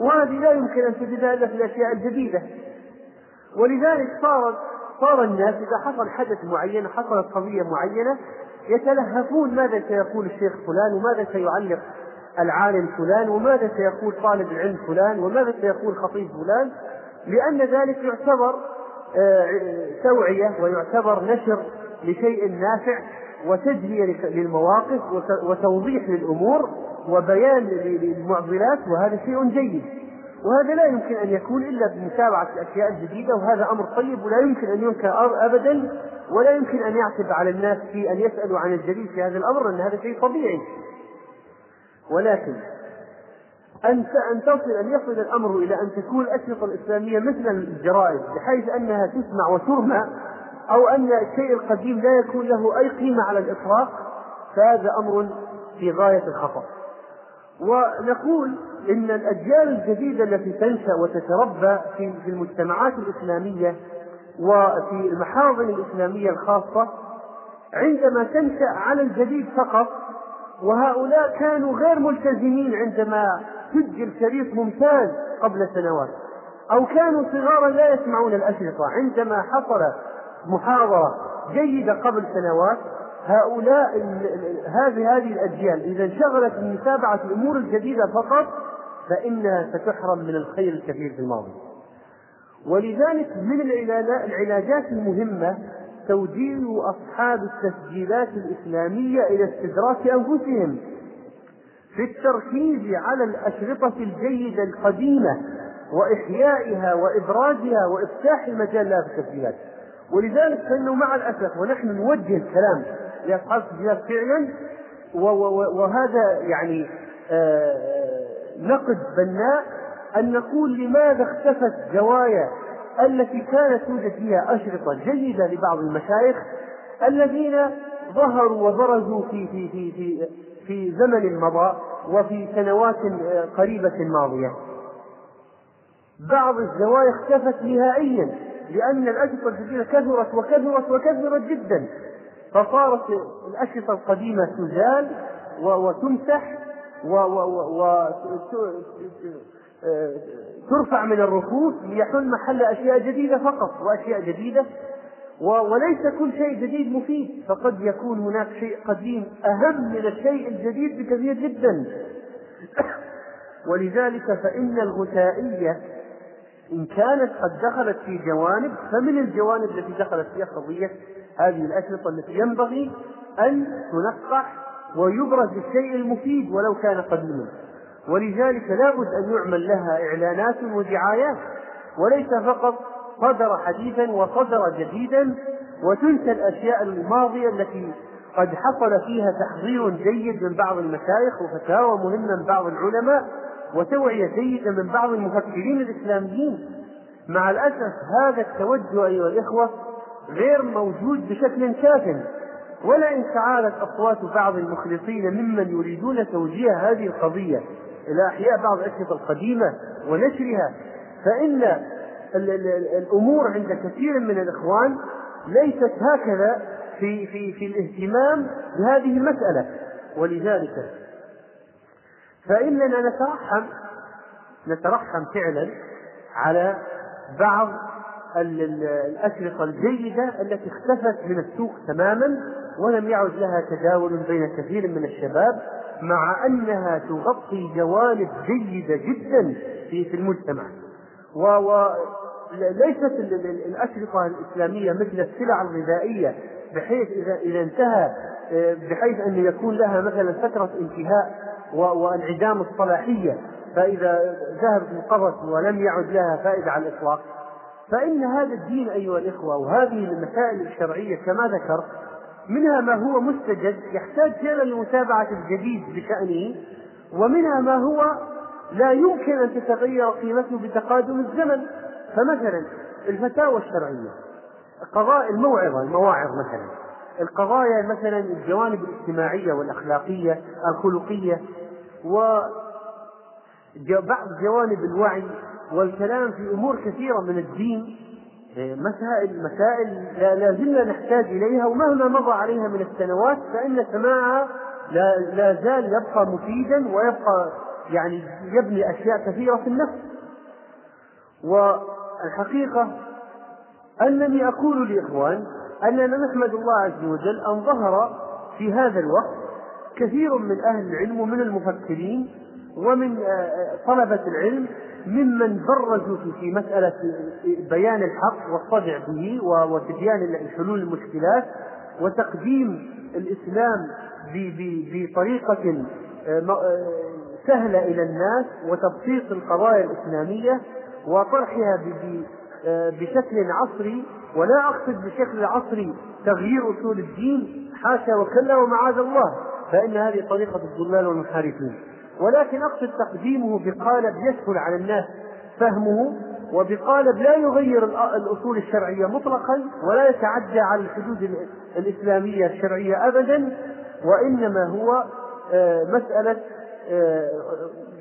وهذه لا يمكن أن تجدها إلا في الأشياء الجديدة. ولذلك صار الناس إذا حصل حدث معين، حصلت قضية معينة، يتلهفون ماذا سيقول الشيخ فلان، وماذا سيعلق العالم فلان، وماذا سيقول طالب العلم فلان، وماذا سيقول خطيب فلان، لأن ذلك يعتبر توعية ويعتبر نشر لشيء نافع وتجلية للمواقف وتوضيح للأمور وبيان للمعضلات، وهذا شيء جيد. وهذا لا يمكن أن يكون إلا بمتابعة الأشياء الجديدة، وهذا أمر طيب ولا يمكن أن ينكر أبدا، ولا يمكن أن يعتب على الناس في أن يسألوا عن الجديد في هذا الأمر، أن هذا شيء طبيعي. ولكن أن يصل الأمر إلى أن تكون الأشرطة الإسلامية مثل الجرائد، بحيث أنها تسمع وترمى، أو أن الشيء القديم لا يكون له أي قيمة على الإطلاق، فهذا أمر في غاية الخطر. ونقول إن الأجيال الجديدة التي تنشأ وتتربى في المجتمعات الإسلامية وفي المحاضن الإسلامية الخاصة، عندما تنشأ على الجديد فقط، وهؤلاء كانوا غير ملتزمين عندما سجل شريط ممتاز قبل سنوات، أو كانوا صغارا لا يسمعون الأشرطة، عندما حصل محاضرة جيدة قبل سنوات، هؤلاء هذه الأجيال إذا انشغلت بمتابعة الأمور الجديدة فقط فإنها ستحرم من الخير الكثير في الماضي. ولذلك من العلاجات المهمة توجيه أصحاب التسجيلات الإسلامية إلى استدراك أنفسهم في التركيز على الأشرطة الجيدة القديمة وإحيائها وإبرازها وإفتاح المجال لها في التسجيلات. ولذلك فإنه مع الأسف ونحن نوجه الكلام لأصحاب التسجيلات فعلا، وهذا يعني نقد بناء، أن نقول لماذا اختفت زوايا التي كانت توجد فيها أشرطة جيدة لبعض المشايخ الذين ظهروا وبرزوا في في في في في زمن مضى وفي سنوات قريبة ماضية. بعض الزوايا اختفت نهائيا لأن الأشرطة الجديدة كثرت وكثرت وكثرت جدا، فصارت الأشرطة القديمة تزال وتمسح ترفع من الرفوف ليحل محل أشياء جديدة فقط وأشياء جديدة، وليس كل شيء جديد مفيد، فقد يكون هناك شيء قديم أهم من الشيء الجديد بكثير جدا. ولذلك فإن الغثائية إن كانت قد دخلت في جوانب، فمن الجوانب التي دخلت فيها قضية هذه الأشرطة التي ينبغي أن تنقح ويبرز الشيء المفيد ولو كان قديما. ولذلك لابد أن يعمل لها إعلانات ودعايات، وليس فقط صدر حديثا وصدر جديدا وتنسى الأشياء الماضية التي قد حصل فيها تحضير جيد من بعض المشايخ وفتاوى مهمة من بعض العلماء وتوعية جيدة من بعض المفكرين الإسلاميين. مع الأسف هذا التوجه أيها الإخوة غير موجود بشكل كاف، ولئن تعالت أصوات بعض المخلصين ممن يريدون توجيه هذه القضية إلى أحياء بعض الأشرطة القديمة ونشرها، فإن الأمور عند كثير من الإخوان ليست هكذا في في في الاهتمام بهذه المسألة. ولذلك فإننا نترحم فعلا على بعض الأشرطة الجيدة التي اختفت من السوق تماما ولم يعد لها تداول بين كثير من الشباب، مع أنها تغطي جوانب جيدة جدا في المجتمع. وليست الأشرطة الإسلامية مثل السلع الغذائية بحيث إذا انتهى بحيث أن يكون لها مثلا فترة انتهاء وانعدام الصلاحية، فإذا ذهبت انقضت ولم يعد لها فائدة على الإطلاق. فإن هذا الدين أيها الإخوة وهذه المسائل الشرعية كما ذكر منها ما هو مستجد يحتاج إلى المتابعة الجديد بشأنه، ومنها ما هو لا يمكن أن تتغير قيمته بتقادم الزمن. فمثلا الفتاوى الشرعية، قضاء المواعظ مثلا، القضايا مثلا الجوانب الاجتماعية والأخلاقية الخلقية وبعض جوانب الوعي والكلام في أمور كثيرة من الدين، مسائل لا زلنا نحتاج إليها، ومهما مضى عليها من السنوات فإن سماعها لا زال يبقى مفيدا ويبقى يعني يبني أشياء كثيرة في النفس. والحقيقة أنني أقول لإخوان أننا نحمد الله عز وجل أن ظهر في هذا الوقت كثير من أهل العلم ومن المفكرين ومن طلبة العلم ممن برزوا في مسألة بيان الحق والصدع به وتبيان حلول المشكلات وتقديم الإسلام بطريقة سهلة إلى الناس وتبسيط القضايا الإسلامية وطرحها بشكل عصري. ولا أقصد بشكل عصري تغيير أصول الدين، حاشا وكلا ومعاذ الله، فإن هذه طريقة الضلال والمنحرفين، ولكن أقصد تقديمه بقالب يسهل على الناس فهمه وبقالب لا يغير الأصول الشرعية مطلقا ولا يتعدى على الحدود الإسلامية الشرعية أبدا، وإنما هو مسألة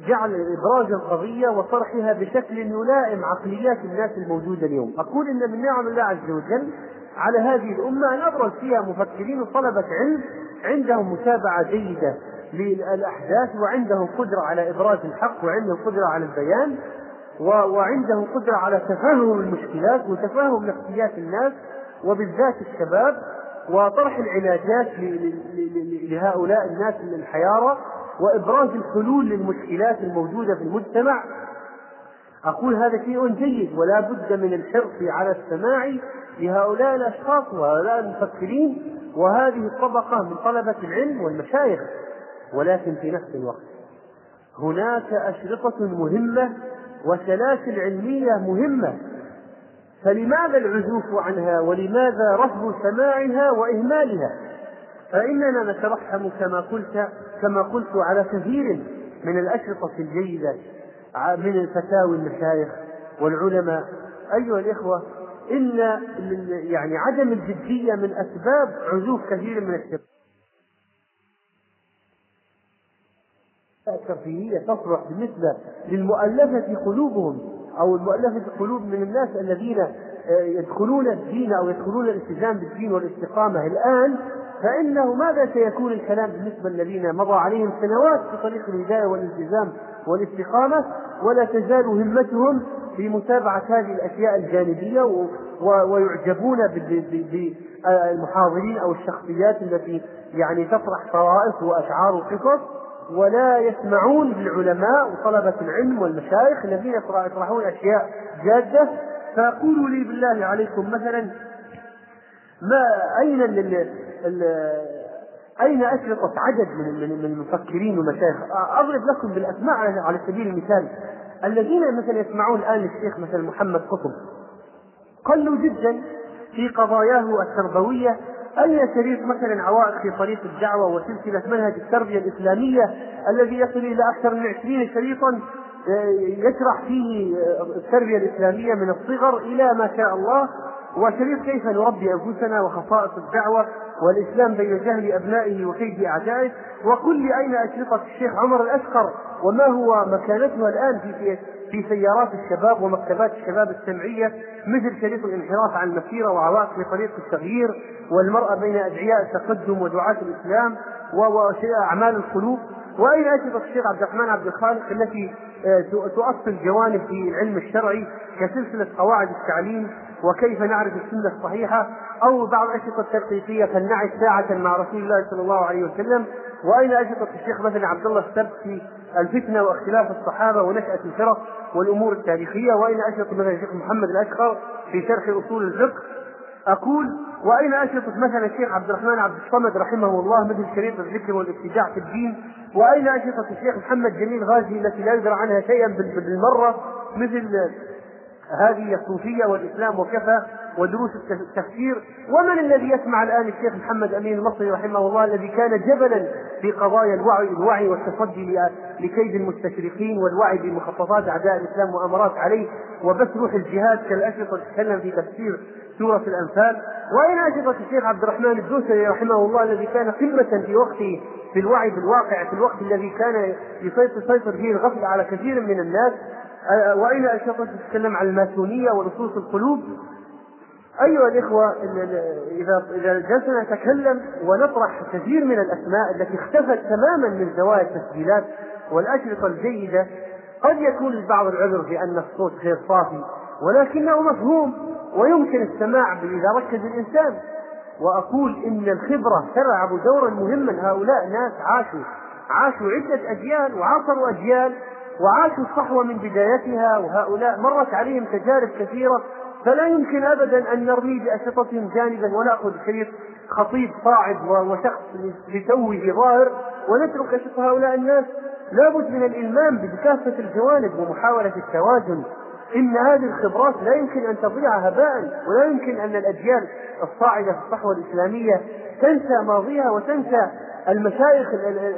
جعل إبراز القضية وطرحها بشكل يلائم عقليات الناس الموجودة اليوم. أقول إن من نعم الله عز وجل على هذه الأمة أن أبرز فيها مفكرين وطلبة علم عندهم متابعة جيدة للأحداث وعندهم قدرة على إبراز الحق وعندهم قدرة على البيان وعندهم قدرة على تفهم المشكلات وتفهم نفسيات الناس وبالذات الشباب وطرح العلاجات لهؤلاء الناس من الحيارة وإبراز الحلول للمشكلات الموجودة في المجتمع. أقول هذا شيء جيد، ولا بد من الحرص على السماع لهؤلاء الأشخاص وهؤلاء المفكرين وهذه الطبقة من طلبة العلم والمشايخ. ولكن في نفس الوقت هناك أشرطة مهمة وسلاسل علمية مهمة، فلماذا العزوف عنها ولماذا رفض سماعها وإهمالها؟ فإننا نترحم كما قلت على كثير من الأشرطة الجيدة من الفتاوى المشايخ والعلماء. أيها الإخوة، إن يعني عدم الجدية من أسباب عزوف كثير من الشباب الترفيهية تصلح بالنسبة للمؤلفة قلوبهم أو المؤلفة قلوب من الناس الذين يدخلون الدين أو يدخلون الالتزام بالدين والاستقامة الآن، فإنه ماذا سيكون الكلام بالنسبة للذين مضى عليهم سنوات في طريق الهداية والالتزام والاستقامة ولا تزال همتهم في متابعة هذه الأشياء الجانبية ويعجبون بالمحاضرين أو الشخصيات التي يعني تطرح طرائف وأشعار وقصص، ولا يسمعون بالعلماء وطلبة العلم والمشايخ الذين يطرحون أشياء جادة. فأقولوا لي بالله عليكم مثلا أين أشرطة عدد من المفكرين ومشايخ؟ أضرب لكم بالأسماء على سبيل المثال. الذين مثلا يسمعون الآن الشيخ مثل محمد قطب قلوا جدا في قضاياه التربوية. أين شريط مثلا عوائق في طريق الدعوة وسلسلة منهج التربية الإسلامية الذي يصل إلى أكثر من 20 شريطا يشرح فيه التربية الإسلامية من الصغر إلى ما شاء الله، وشريط كيف نربي أنفسنا وخصائص الدعوة والإسلام بين جهل أبنائه وكيد أعدائه. وقل لي أين أشرطة الشيخ عمر الأشقر وما هو مكانتها الآن في سيارات الشباب ومكتبات الشباب السمعية، مثل شريط الانحراف عن المسيرة وعوائق لطريق التغيير والمرأة بين أدعياء التقدم ودعاة الإسلام وأعمال القلوب. وأين أشرطة الشيخ عبد الرحمن عبد الخالق التي تؤصل جوانب في العلم الشرعي كسلسلة قواعد التعليم وكيف نعرف السنة الصحيحة؟ أو بعض الأشرطة التثقيفية فلنعد ساعة مع رسول الله صلى الله عليه وسلم، وأين أشرطة الشيخ مثلا عبد الله السبكي الفتنة واختلاف الصحابة ونشأة الفرق والأمور التاريخية، وأين أشرطة مثلا الشيخ محمد الأشقر في شرح أصول الفقه. أقول وأين أشرطة مثلا الشيخ عبد الرحمن عبد الصمد رحمه الله مثل شريط الذكر والابتداع في الدين، وأين أشرطة الشيخ محمد جميل غازي التي لا يدرى عنها شيئا بالمرة مثل هذه الصوفية والإسلام وكفى ودروس التفسير. ومن الذي يسمع الآن الشيخ محمد أمين المصري رحمه الله الذي كان جبلا في قضايا الوعي والتصدي لكيد المستشرقين والوعي بمخططات أعداء الإسلام وأمرات عليه وبث روح الجهاد كالأشرطة تتكلم في تفسير سورة الأنفال. وأين أشرطة الشيخ عبد الرحمن الدوسري رحمه الله الذي كان قمة في وقته في الوعي بالواقع في الوقت الذي كان يسيطر فيه الغفلة على كثير من الناس. وأين أشرطة تتكلم عن الماسونية ونصوص القلوب. أيها الإخوة، إذا جلسنا نتكلم ونطرح كثير من الأسماء التي اختفت تماما من زوايا التسجيلات والأشرطة الجيدة، قد يكون البعض العذر بأن الصوت غير صافي، ولكنه مفهوم ويمكن السماع إذا ركز الإنسان. وأقول إن الخبرة تلعب دورا مهما. هؤلاء ناس عاشوا عدة أجيال وعاصروا أجيال وعاشوا الصحوة من بدايتها، وهؤلاء مرت عليهم تجارب كثيرة، فلا يمكن أبدا أن نرمي بأشرطتهم جانبا ونأخذ شريط خطيب صاعد وشخص لتوه ظاهر ونترك أشرطة هؤلاء الناس. لابد من الإلمام بكافة الجوانب ومحاولة التوازن. إن هذه الخبرات لا يمكن أن تضيع هباء، ولا يمكن أن الأجيال الصاعدة في الصحوة الإسلامية تنسى ماضيها وتنسى المشايخ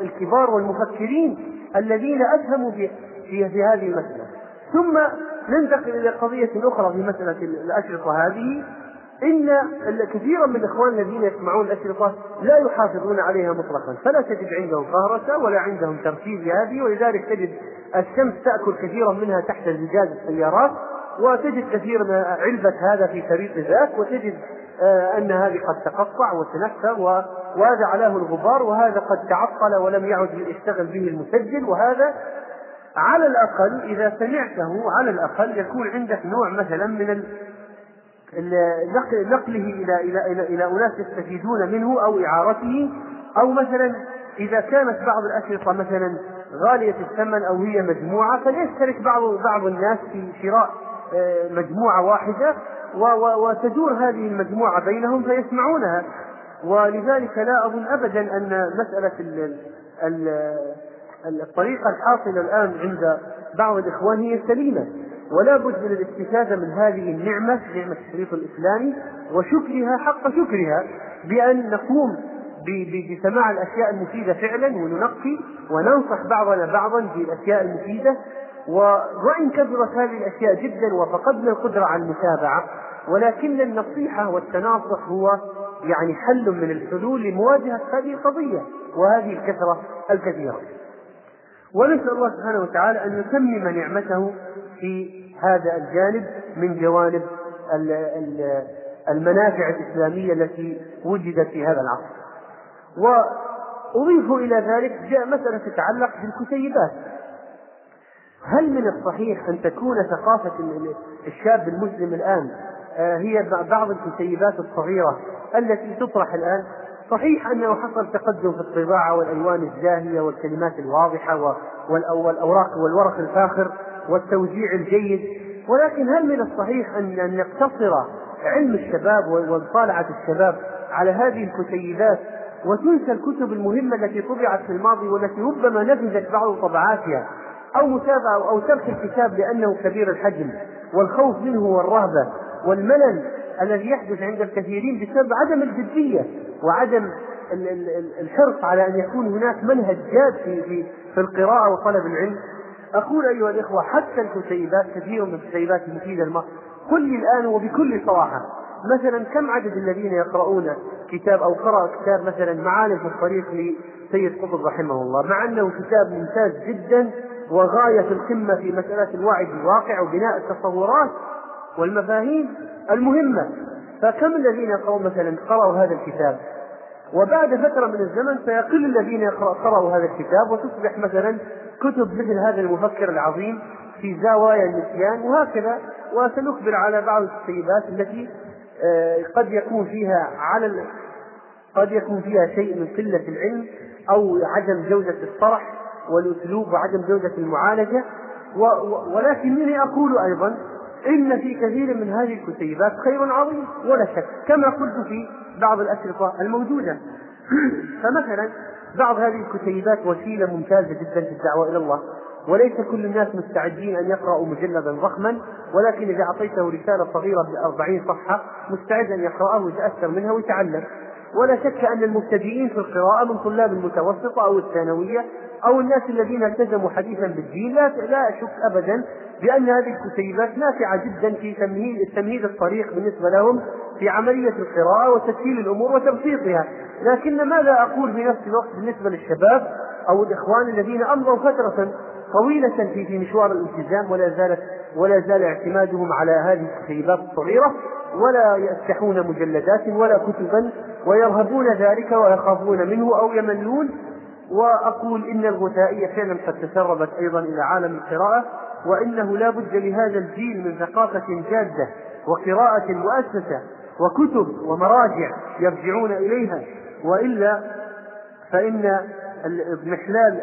الكبار والمفكرين الذين أسهموا في هذه المسألة. ثم ننتقل إلى قضية أخرى في مسألة الأشرطة هذه. إن كثيرا من إخوان الذين يسمعون الأشرطة لا يحافظون عليها مطلقا، فلا تجد عندهم قهرة ولا عندهم ترتيب هذه، ولذلك تجد الشمس تأكل كثيرا منها تحت زجاج السيارات، وتجد كثير من علبة هذا في طريق ذاك، وتجد أن هذه قد تقطع وتنكسر، وهذا علاه الغبار، وهذا قد تعطل ولم يعد يشتغل به المسجل. وهذا على الأقل إذا سمعته على الأقل يكون عندك نوع مثلا من نقله إلى أناس يستفيدون منه أو إعارته. أو مثلا إذا كانت بعض الأشرطة مثلا غالية الثمن أو هي مجموعة، فليشترك بعض الناس في شراء مجموعة واحدة وتدور هذه المجموعة بينهم فيسمعونها. ولذلك لا أظن أبدا أن مسألة الطريقة الحاصلة الآن عند بعض الإخوان هي سليمة، ولا بد من الاستفادة من هذه النعمة، نعمة الشريط الإسلامي، وشكرها حق شكرها بأن نقوم بسماع الأشياء المفيدة فعلا، وننقي وننصح بعضنا بعضا بالأشياء المفيدة. وإن كبرت هذه الأشياء جدا وفقدنا القدرة على المتابعة، ولكن النصيحة والتناصح هو يعني حل من الحلول لمواجهة هذه القضية وهذه الكثرة الكثيرة. ونسأل الله سبحانه وتعالى أن يتمم نعمته في هذا الجانب من جوانب المنافع الإسلامية التي وجدت في هذا العصر. وأضيف إلى ذلك جاء مسألة تتعلق بالكتيبات. هل من الصحيح أن تكون ثقافة الشاب المسلم الآن هي بعض الكتيبات الصغيرة التي تطرح الآن؟ صحيح أنه حصل تقدم في الطباعة والألوان الزاهية والكلمات الواضحة والأوراق والورق الفاخر والتوزيع الجيد، ولكن هل من الصحيح أن يقتصر علم الشباب ومطالعة الشباب على هذه الكتيبات وتنسى الكتب المهمة التي طبعت في الماضي والتي ربما نفذت بعض طبعاتها أو متابعة أو ترك الكتاب لأنه كبير الحجم والخوف منه والرهبة والملل الذي يحدث عند الكثيرين بسبب عدم الجدية وعدم الحرص على أن يكون هناك منهج جاد في القراءة وطلب العلم؟ أقول أيها الإخوة حتى الكتيبات، كثير من الكتيبات المفيدة كل الآن وبكل صراحة. مثلا كم عدد الذين يقرؤون كتاب أو قرأ كتاب مثلا معالم الطريق لسيد قطب رحمه الله، مع أنه كتاب ممتاز جدا وغاية في القمة في مسألة الوعي بالواقع وبناء التصورات والمفاهيم المهمة. فكم الذين يقرأوا مثلا قرأوا هذا الكتاب، وبعد فترة من الزمن سيقل الذين قرأوا هذا الكتاب وتصبح مثلا كتب مثل هذا المفكر العظيم في زوايا النسيان وهكذا. وسنخبر على بعض التسريبات التي قد يكون فيها شيء من قلة العلم أو عدم جودة الطرح والأسلوب وعدم جودة المعالجة. ولكنني أقول أيضا إن في كثير من هذه الكتيبات خير عظيم ولا شك، كما قلت في بعض الأشرطة الموجودة. فمثلا بعض هذه الكتيبات وسيلة ممتازة جدا في الدعوة إلى الله، وليس كل الناس مستعدين أن يقرأوا مجلدا ضخما، ولكن إذا أعطيته رسالة صغيرة ب40 صفحة مستعد أن يقرأه ويتأثر منها ويتعلم. ولا شك أن المبتدئين في القراءة من طلاب المتوسطة أو الثانوية أو الناس الذين التزموا حديثا بالدين لا أشك أبدا بأن هذه الكتيبات نافعة جدا في تمهيد الطريق بالنسبة لهم في عملية القراءة وتسهيل الأمور وتبسيطها. لكن ماذا أقول في نفس الوقت بالنسبة للشباب أو الإخوان الذين أمضوا فترة طويلة في مشوار الالتزام ولا زال اعتمادهم على هذه الكتيبات الصغيرة، ولا يفتحون مجلدات ولا كتبا ويرهبون ذلك ويخافون منه أو يملون. وأقول إن الغثائية فعلا قد تسربت أيضا إلى عالم القراءة، وإنه لا بد لهذا الجيل من ثقافة جادة وقراءة مؤسسة وكتب ومراجع يرجعون إليها، وإلا فإن اضمحلال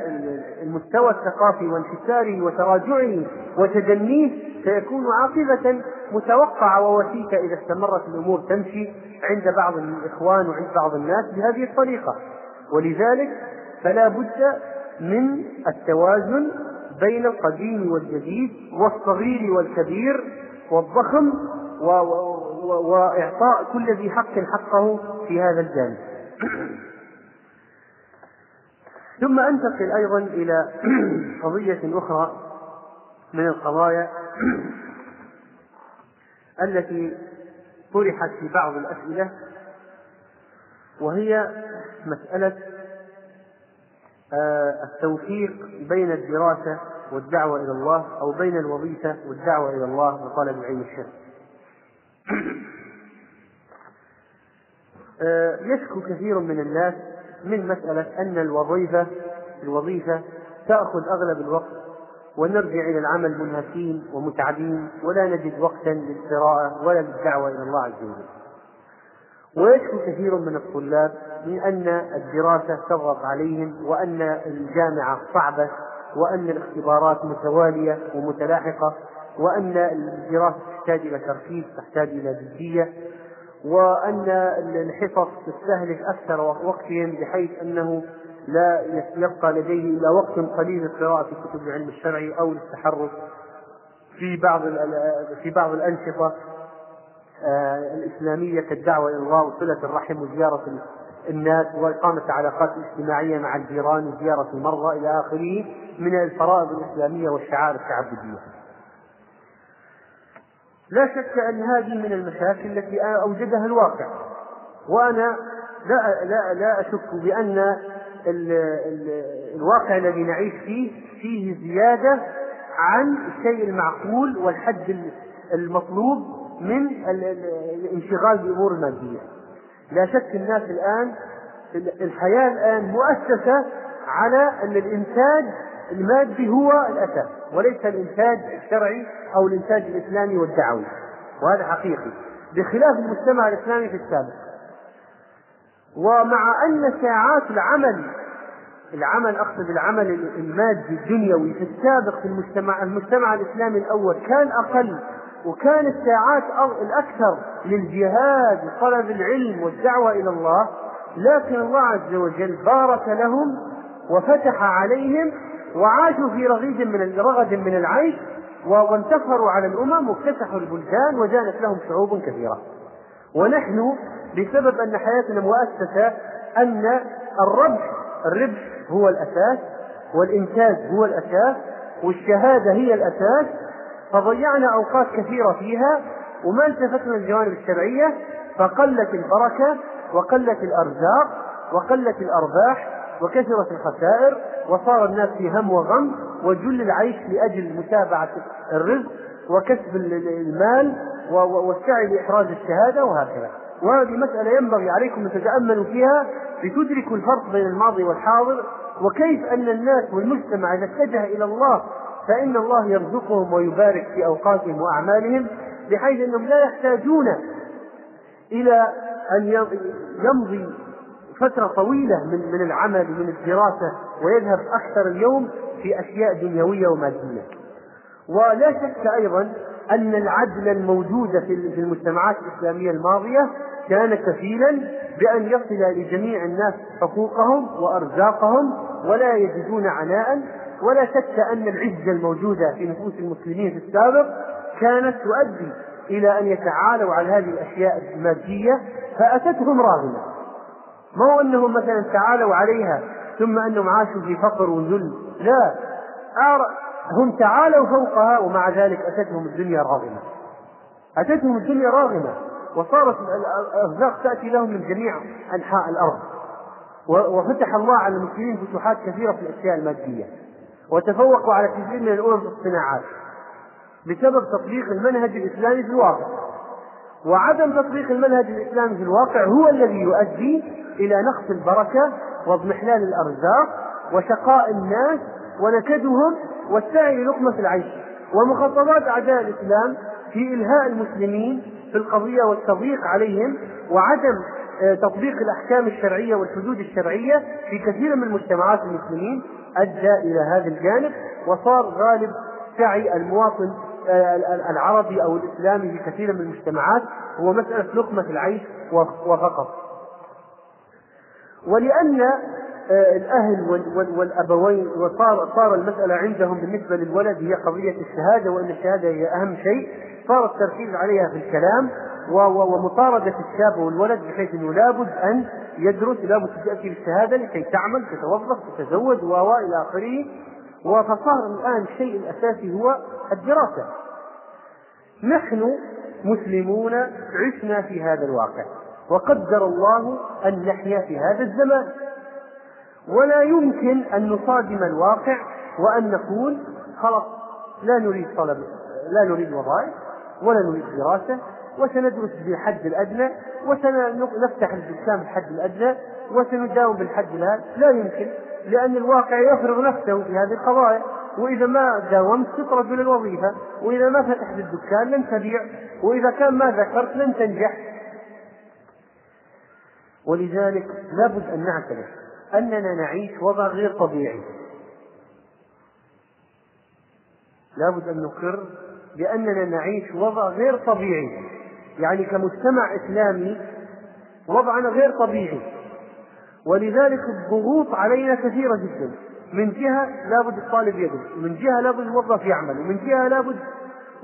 المستوى الثقافي وانحساره وتراجعه وتدنيه سيكون عاقبة متوقعة ووثيقة إذا استمرت الأمور تمشي عند بعض الإخوان وعند بعض الناس بهذه الطريقة. ولذلك فلا بد من التوازن بين القديم والجديد والصغير والكبير والضخم، وإعطاء كل ذي حق حقه في هذا الجانب. ثم أنتقل أيضا إلى قضية أخرى من القضايا التي طرحت في بعض الأسئلة، وهي مسألة التوفيق بين الدراسة والدعوة إلى الله، أو بين الوظيفة والدعوة إلى الله وطلب العلم الشرعي. يشكو كثير من الناس من مسألة أن الوظيفة تأخذ أغلب الوقت، ونرجع إلى العمل منهكين ومتعبين، ولا نجد وقتا للقراءة ولا للدعوة إلى الله عز وجل. ويشكو كثير من الطلاب من أن الدراسة تضغط عليهم، وأن الجامعة صعبة، وأن الاختبارات متوالية ومتلاحقة، وأن الدراسة تحتاج إلى تركيز، تحتاج إلى جدية، وأن الحصص تستهلك أكثر وقتهم بحيث أنه لا يبقى لديه إلا وقت قليل للقراءة في كتب العلم الشرعي أو للتحرك في بعض الأنشطة الإسلامية كالدعوة إلى الله وصلة الرحم وزيارة الناس وإقامة علاقات اجتماعية مع الجيران وزيارة المرضى إلى آخره من الفرائض الإسلامية والشعائر التعبدية. لا شك أن هذه من المشاكل التي أوجدها الواقع، وأنا لا أشك بأن الواقع الذي نعيش فيه زيادة عن الشيء المعقول والحد المطلوب من الانشغال بأمور مادية. لا شك الناس الآن، الحياة الآن مؤسسة على أن الإنتاج المادي هو الأساس، وليس الإنتاج الشرعي أو الإنتاج الإسلامي والدعوي، وهذا حقيقي بخلاف المجتمع الإسلامي في السابق. ومع أن ساعات العمل أقصد العمل المادي الدنيوي في السابق في المجتمع الإسلامي الأول كان أقل، وكان الساعات الأكثر للجهاد وطلب العلم والدعوة إلى الله، لكن الله عز وجل بارك لهم وفتح عليهم وعاشوا في رغد من العيش، وانتصروا على الأمم واكتسحوا البلدان وجانت لهم شعوب كثيرة. ونحن بسبب أن حياتنا مؤسسة أن الربح هو الأساس، والإنتاج هو الأساس، والشهادة هي الأساس، فضيعنا أوقات كثيرة فيها وما التفتنا الجوانب الشرعية، فقلت البركة وقلت الأرزاق وقلت الأرباح وكثرت الخسائر، وصار الناس في هم وغم وجل العيش لأجل متابعة الرزق وكسب المال والسعي لإحراز الشهادة وهكذا. وهذه مسألة ينبغي عليكم أن تتأملوا فيها لتدركوا الفرق بين الماضي والحاضر، وكيف أن الناس والمجتمع إذا اتجه إلى الله فإن الله يرزقهم ويبارك في أوقاتهم وأعمالهم، بحيث أنهم لا يحتاجون إلى أن يمضي فترة طويلة من العمل من الدراسة ويذهب أكثر اليوم في أشياء دنيوية ومادية. ولا شك أيضا أن العدل الموجود في المجتمعات الإسلامية الماضية كان كفيلا بأن يصل لجميع الناس حقوقهم وأرزاقهم ولا يجدون عناء. ولا شك أن العزة الموجودة في نفوس المسلمين في السابق كانت تؤدي إلى أن يتعالوا على هذه الأشياء المادية فأتتهم راغمة، ما هو أنهم مثلا تعالوا عليها ثم أنهم عاشوا في فقر وذل، لا، هم تعالوا فوقها ومع ذلك أتتهم الدنيا راغمة، أتتهم الدنيا راغمة وصارت الأرزاق تأتي لهم من جميع أنحاء الأرض، وفتح الله على المسلمين فتوحات كثيرة في الأشياء المادية، وتفوقوا على كثير من الأمم في الصناعات بسبب تطبيق المنهج الإسلامي في الواقع. وعدم تطبيق المنهج الإسلامي في الواقع هو الذي يؤدي إلى نقص البركة واضمحلال الأرزاق وشقاء الناس ونكدهم والسعي للقمة العيش. ومخططات أعداء الإسلام في إلهاء المسلمين في القضية والتضييق عليهم وعدم تطبيق الأحكام الشرعية والحدود الشرعية في كثير من مجتمعات المسلمين أدى إلى هذا الجانب، وصار غالب سعي المواطن العربي أو الإسلامي في كثير من المجتمعات هو مسألة لقمة العيش وفقط. ولأن الأهل والأبوين صار المسألة عندهم بالنسبة للولد هي قضية الشهادة، وأن الشهادة هي أهم شيء، صار التركيز عليها في الكلام ومطاردة الشاب والولد، بحيث أنه لابد أن يدرس، لابد تأتي بالشهادة لكي تعمل، تتوظف، تتزوج وإلى آخره. وفصار الآن الشيء الأساسي هو الدراسة. نحن مسلمون عشنا في هذا الواقع، وقدر الله أن نحيا في هذا الزمان، ولا يمكن أن نصادم الواقع وأن نقول خلاص لا نريد وظائف ولا نريد دراسة، وسندرس بالحد الأدنى وسنفتح الإسلام بالحد الأدنى وسنداوم بالحد الأدنى، لا يمكن، لأن الواقع يفرغ نفسه في هذه القضايا، وإذا ما داومت تطرد من الوظيفة، وإذا ما فتحت الدكان لن تبيع، وإذا كان ما ذكرت لن تنجح. ولذلك لابد أن نعترف أننا نعيش وضع غير طبيعي، لابد أن نقر بأننا نعيش وضع غير طبيعي، يعني كمجتمع إسلامي وضعنا غير طبيعي، ولذلك الضغوط علينا كثيرة جدا، من جهة لابد الطالب يدرس، ومن جهة لابد الموظف يعمل، ومن جهة لابد،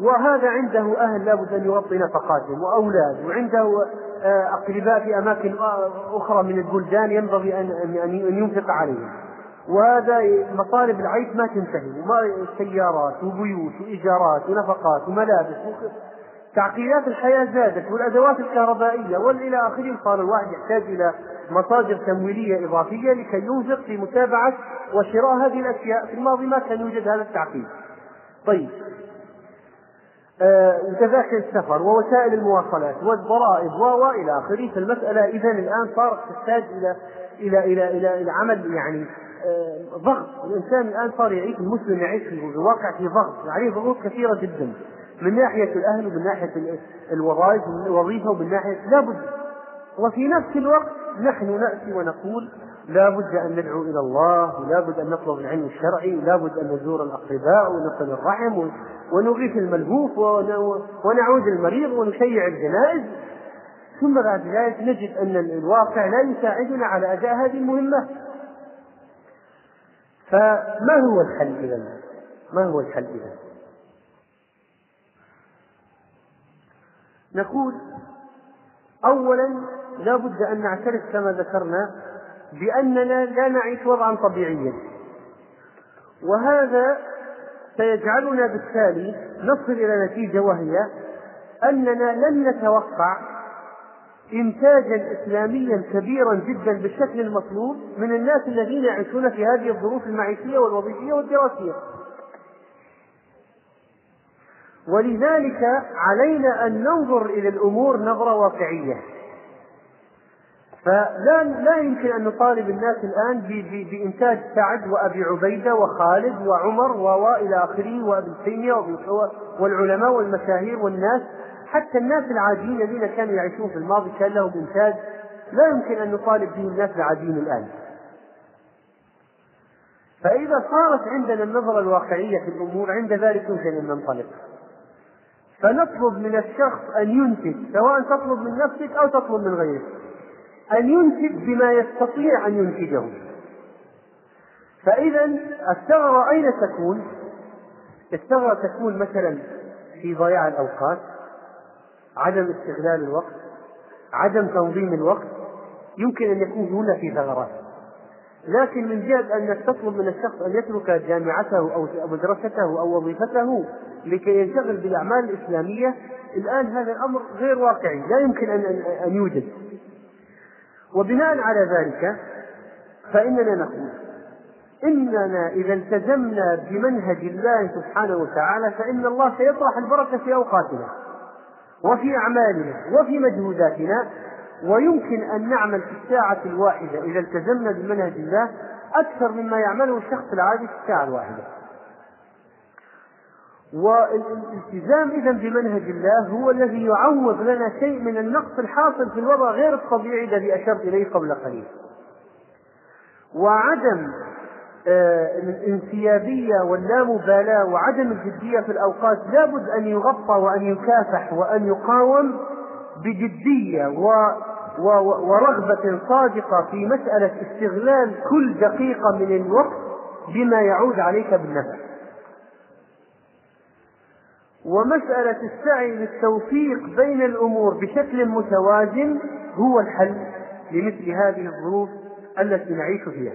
وهذا عنده أهل لابد أن يغطي نفقاتهم وأولاد، وعنده أقرباء في أماكن أخرى من البلدان ينبغي أن ينفق عليهم، وهذا مطالب العيش ما تنتهي، سيارات وبيوت وإيجارات ونفقات وملابس تعقيدات الحياة زادت، والأدوات الكهربائية والإلى آخره، صار الواحد يحتاج إلى مصادر تمويلية إضافية لكي ينفق في متابعة وشراء هذه الأشياء. في الماضي ما كان يوجد هذا التعقيد. طيب، وتذاكر السفر ووسائل المواصلات والضرائب وإلى آخره. فالمسألة إذن الآن صارت تحتاج إلى عمل، يعني ضغط. الإنسان الآن صار يعيش، المسلم يعيش في واقع في ضغط، عليه ضغوط كثيرة جدا من ناحية الأهل ومن ناحية الوظائف والوظيفة ومن ناحية لابد. وفي نفس الوقت نحن نأتي ونقول لابد أن ندعو إلى الله، ولابد أن نطلب العلم الشرعي، ولابد أن نزور الأقرباء ونصل الرحم ونغيث الملهوف ونعود المريض ونشيع الجنائز. ثم بعد ذلك نجد أن الواقع لا يساعدنا على أداء هذه المهمة. فما هو الحل إذن؟ نقول أولا لابد أن نعترف كما ذكرنا بأننا لا نعيش وضعا طبيعيا، وهذا سيجعلنا بالتالي نصل إلى نتيجة، وهي أننا لن نتوقع إنتاجا إسلاميا كبيرا جدا بالشكل المطلوب من الناس الذين يعيشون في هذه الظروف المعيشية والوظيفية والدراسية. ولذلك علينا أن ننظر إلى الأمور نظرة واقعية. فلا يمكن أن نطالب الناس الآن بإنتاج سعد وأبي عبيدة وخالد وعمر وإلى آخره وابن تيمية والعلماء والمشاهير والناس. حتى الناس العاديين الذين كانوا يعيشون في الماضي كان لهم إنتاج لا يمكن أن نطالب به الناس العاديين الآن. فإذا صارت عندنا النظرة الواقعية في الأمور عند ذلك يمكن أن ننطلق. فنطلب من الشخص أن ينتج، سواء تطلب من نفسك أو تطلب من غيرك، أن ينتج بما يستطيع أن ينتجه. فإذا الثغرة أين تكون؟ الثغرة تكون مثلا في ضياع الأوقات، عدم استغلال الوقت، عدم تنظيم الوقت. يمكن أن يكون هنا في ثغرات، لكن من جهة أن تطلب من الشخص أن يترك جامعته أو مدرسته أو وظيفته لكي ينشغل بالأعمال الإسلامية، الآن هذا الأمر غير واقعي، لا يمكن أن يوجد. وبناء على ذلك فإننا نقول إننا إذا التزمنا بمنهج الله سبحانه وتعالى فإن الله سيطرح البركة في أوقاتنا وفي أعمالنا وفي مجهوداتنا. ويمكن أن نعمل في الساعة الواحدة إذا التزمنا بمنهج الله أكثر مما يعمله الشخص العادي في الساعة الواحدة. والالتزام إذن بمنهج الله هو الذي يعوض لنا شيء من النقص الحاصل في الوضع غير الطبيعي الذي أشرت إليه قبل قليل. وعدم الانسيابية واللامبالاة وعدم الجدية في الأوقات لابد أن يغطى وأن يكافح وأن يقاوم بجدية ورغبة صادقة في مسألة استغلال كل دقيقة من الوقت بما يعود عليك بالنفع، ومسألة السعي للتوفيق بين الأمور بشكل متوازن هو الحل لمثل هذه الظروف التي نعيش فيها.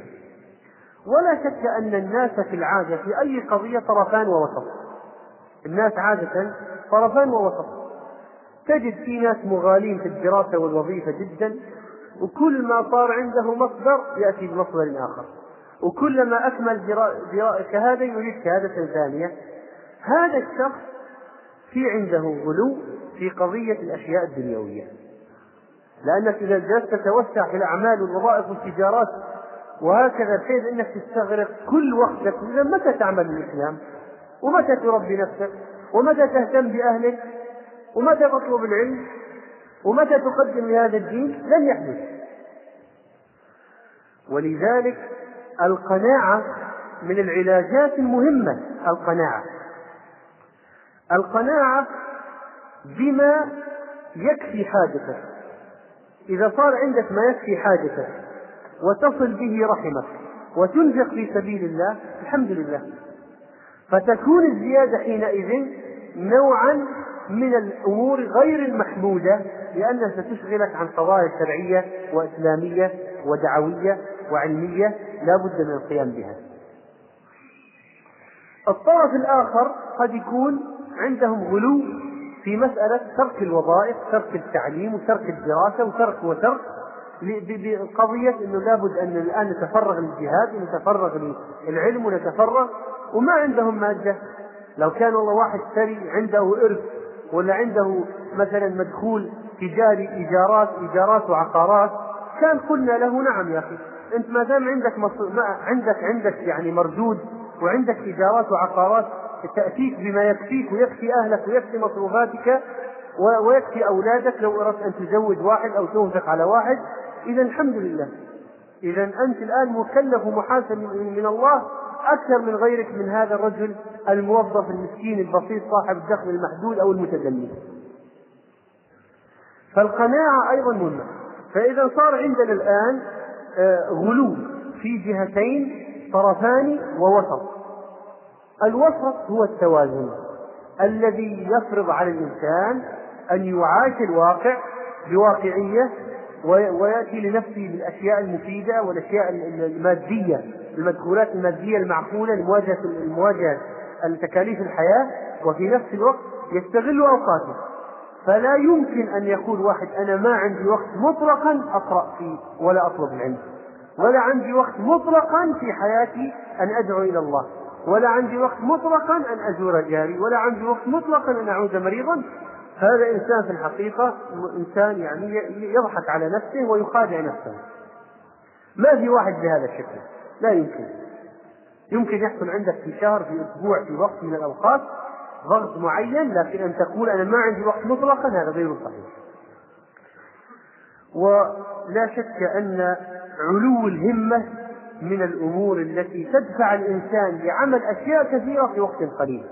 ولا شك أن الناس في العادة في أي قضية طرفان ووسط. الناس عادة طرفان ووسط. تجد في ناس مغالين في الدراسة والوظيفة جدا، وكل ما صار عنده مصدر يأتي بمصدر آخر، وكلما أكمل شهادة يريد شهادة ثانية. هذا الشخص في عنده غلو في قضية الأشياء الدنيوية، لأنك إذا جلست تتوسع في الأعمال والوظائف والتجارات وهكذا بحيث أنك تستغرق كل وقتك. إذا متى تعمل الإسلام؟ ومتى تربي نفسك؟ ومتى تهتم بأهلك؟ ومتى تطلب العلم؟ ومتى تقدم لهذا الدين؟ لن يحدث. ولذلك القناعة من العلاجات المهمة، القناعة بما يكفي حاجتك. إذا صار عندك ما يكفي حاجتك وتصل به رحمك وتنفق في سبيل الله الحمد لله، فتكون الزيادة حينئذ نوعا من الأمور غير المحمودة، لأنها ستشغلك عن قضايا شرعية وإسلامية ودعوية وعلمية لا بد من القيام بها. الطرف الآخر قد يكون عندهم غلو في مسألة ترك الوظائف، ترك التعليم وترك الدراسة وترك بقضية أنه لا بد أن الآن نتفرغ للجهاد ونتفرغ للعلم ونتفرغ، وما عندهم مادة. لو كان والله واحد ثري عنده إرث ولا عنده مثلا مدخول تجاري، إيجارات وعقارات، كان قلنا له نعم يا أخي أنت ما دام عندك يعني مردود وعندك إيجارات وعقارات تأتيك بما يكفيك ويكفي أهلك ويكفي مصروفاتك ويكفي أولادك، لو أردت أن تزوج واحد أو تنفق على واحد، إذا الحمد لله، إذا أنت الآن مكلف ومحاسب من الله أكثر من غيرك، من هذا الرجل الموظف المسكين البسيط صاحب الدخل المحدود أو المتدني. فالقناعة أيضا مهمة. فإذا صار عندنا الآن غلو في جهتين، طرفان ووسط. الوسط هو التوازن الذي يفرض على الإنسان أن يعاش الواقع بواقعية ويأتي لنفسه بالأشياء المفيدة والأشياء المادية، المدخولات المادية المعقولة لمواجهة التكاليف الحياة، وفي نفس الوقت يستغل أوقاته. فلا يمكن أن يقول واحد أنا ما عندي وقت مطلقا أقرأ فيه ولا أطلب العلم، ولا عندي وقت مطلقا في حياتي أن أدعو إلى الله، ولا عندي وقت مطلقا أن أزور جاري، ولا عندي وقت مطلقا أن أعود مريضا. هذا إنسان في الحقيقة إنسان يعني يضحك على نفسه ويخادع نفسه. ما في واحد بهذا الشكل، لا يمكن. يمكن يحصل عندك في شهر، في أسبوع، في وقت من الأوقات ضغط معين، لكن أن تقول أنا ما عندي وقت مطلقا هذا غير صحيح. ولا شك أن علو الهمة من الأمور التي تدفع الإنسان لعمل أشياء كثيرة في وقت قليل،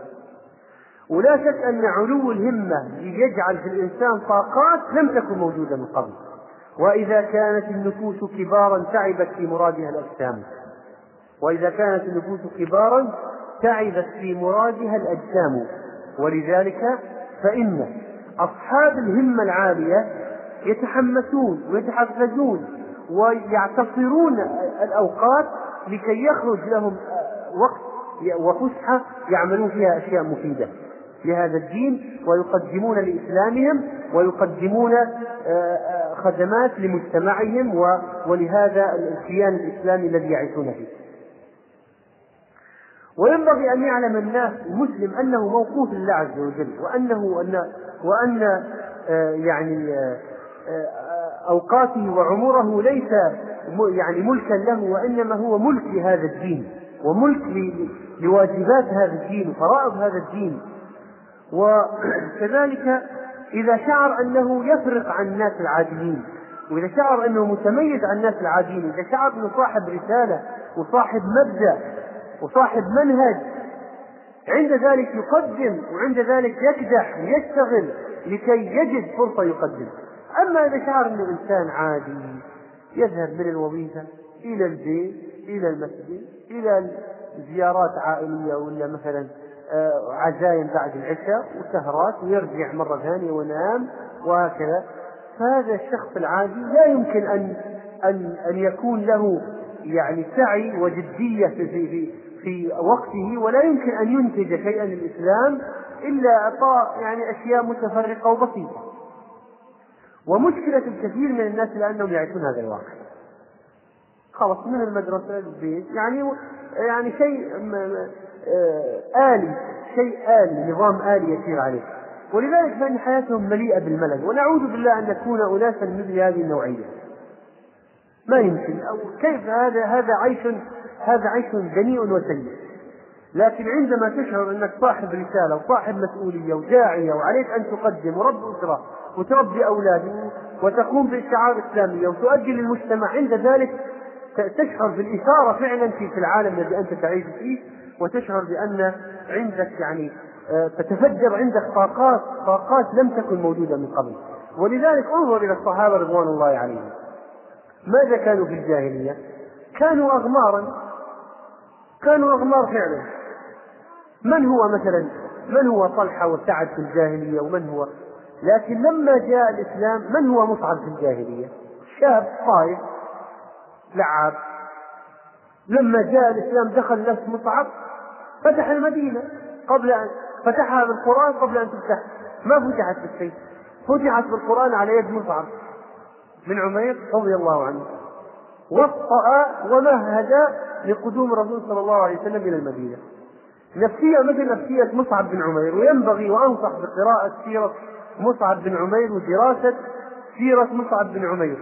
ولا شك أن علو الهمة يجعل في الإنسان طاقات لم تكن موجودة من قبل. وإذا كانت النفوس كبارا تعبت في مرادها الأجسام، وإذا كانت النفوس كبارا تعبت في مرادها الأجسام. ولذلك فإن أصحاب الهمة العالية يتحمسون ويتحفزون ويعتصرون الأوقات لكي يخرج لهم وقت وفسحة يعملون فيها أشياء مفيدة لهذا الدين، ويقدمون لإسلامهم ويقدمون خدمات لمجتمعهم ولهذا الكيان الإسلامي الذي يعيشون فيه. وينبغي أن يعلم الناس المسلم أنه موقوف لله عز وجل، وأن يعني أوقاته وعمره ليس يعني ملكا له، وإنما هو ملك لهذا الدين وملك لواجبات هذا الدين وفرائض هذا الدين. وكذلك إذا شعر أنه يفرق عن الناس العاديين، وإذا شعر أنه متميز عن الناس العاديين، إذا شعر أنه صاحب رسالة وصاحب مبدأ وصاحب منهج، عند ذلك يقدم وعند ذلك يكدح ويشتغل لكي يجد فرصة يقدم. أما إذا شعر أنه إنسان عادي يذهب من الوظيفة إلى البيت إلى المسجد إلى زيارات عائلية ولا مثلا عزايم بعد العشاء وسهرات ويرجع مرة ثانية ونام وهكذا، فهذا الشخص العادي لا يمكن أن يكون له يعني سعي وجدية في وقته، ولا يمكن أن ينتج شيئا للإسلام إلا أعطى يعني أشياء متفرقة وبسيطة. ومشكلة الكثير من الناس لأنهم يعيشون هذا الواقع، خلص من المدرسة للبيت يعني شيء آلي، نظام آلي يسير عليه، ولذلك فإن حياتهم مليئة بالملل. ونعوذ بالله أن نكون أناسا مثل هذه النوعية، ما يمكن. أو كيف هذا عيش دنيء وسيء. لكن عندما تشعر أنك صاحب رسالة وصاحب مسؤولية وداعية وعليك أن تقدم ورب أسرة وتربي أولادك وتقوم بشعائر إسلامية وتؤدي للمجتمع، عند ذلك تشعر بالإثارة فعلا في العالم الذي أنت تعيش فيه، وتشعر بأن عندك يعني تتفجر عندك طاقات لم تكن موجودة من قبل. ولذلك انظر إلى الصحابة رضوان الله عليهم، ماذا كانوا في الجاهلية؟ كانوا أغمارا، كانوا أغمار فعلا. من هو طلحة وسعد في الجاهلية، لكن لما جاء الإسلام من هو مصعب في الجاهلية؟ شاب صايع لعاب. لما جاء الإسلام دخل نفس مصعب، فتح المدينة فتحها بالقرآن قبل أن تفتح، ما فتحت بالشيء، فتحت بالقرآن على يد مصعب بن عمير رضي الله عنه، وطأ ومهد لقدوم الرسول صلى الله عليه وسلم إلى المدينة. نفسية مثل نفسية مصعب بن عمير. وينبغي وأنصح بقراءة سيرة مصعب بن عمير ودراسة سيرة مصعب بن عمير،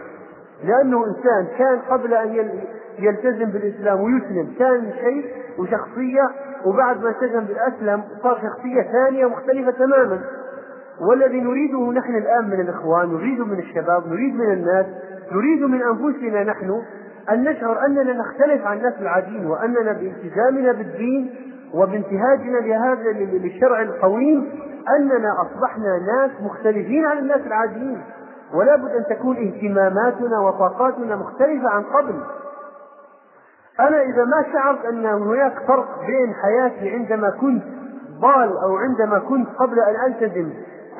لأنه إنسان كان قبل أن يلتزم بالإسلام ويسلم كان شيء وشخصية، وبعد ما التزم بالأسلام صار شخصية ثانية مختلفة تماما. والذي نريده نحن الآن من الإخوان، نريده من الشباب، نريد من الناس، نريد من أنفسنا نحن أن نشعر أننا نختلف عن الناس العاديين، وأننا بالتزامنا بالدين وبانتهاجنا لهذا للشرع القويم أننا أصبحنا ناس مختلفين عن الناس العاديين، ولا بد أن تكون اهتماماتنا وطاقاتنا مختلفة عن قبل. أنا إذا ما شعرت أن هناك فرق بين حياتي عندما كنت ضال، أو عندما كنت قبل أن ألتزم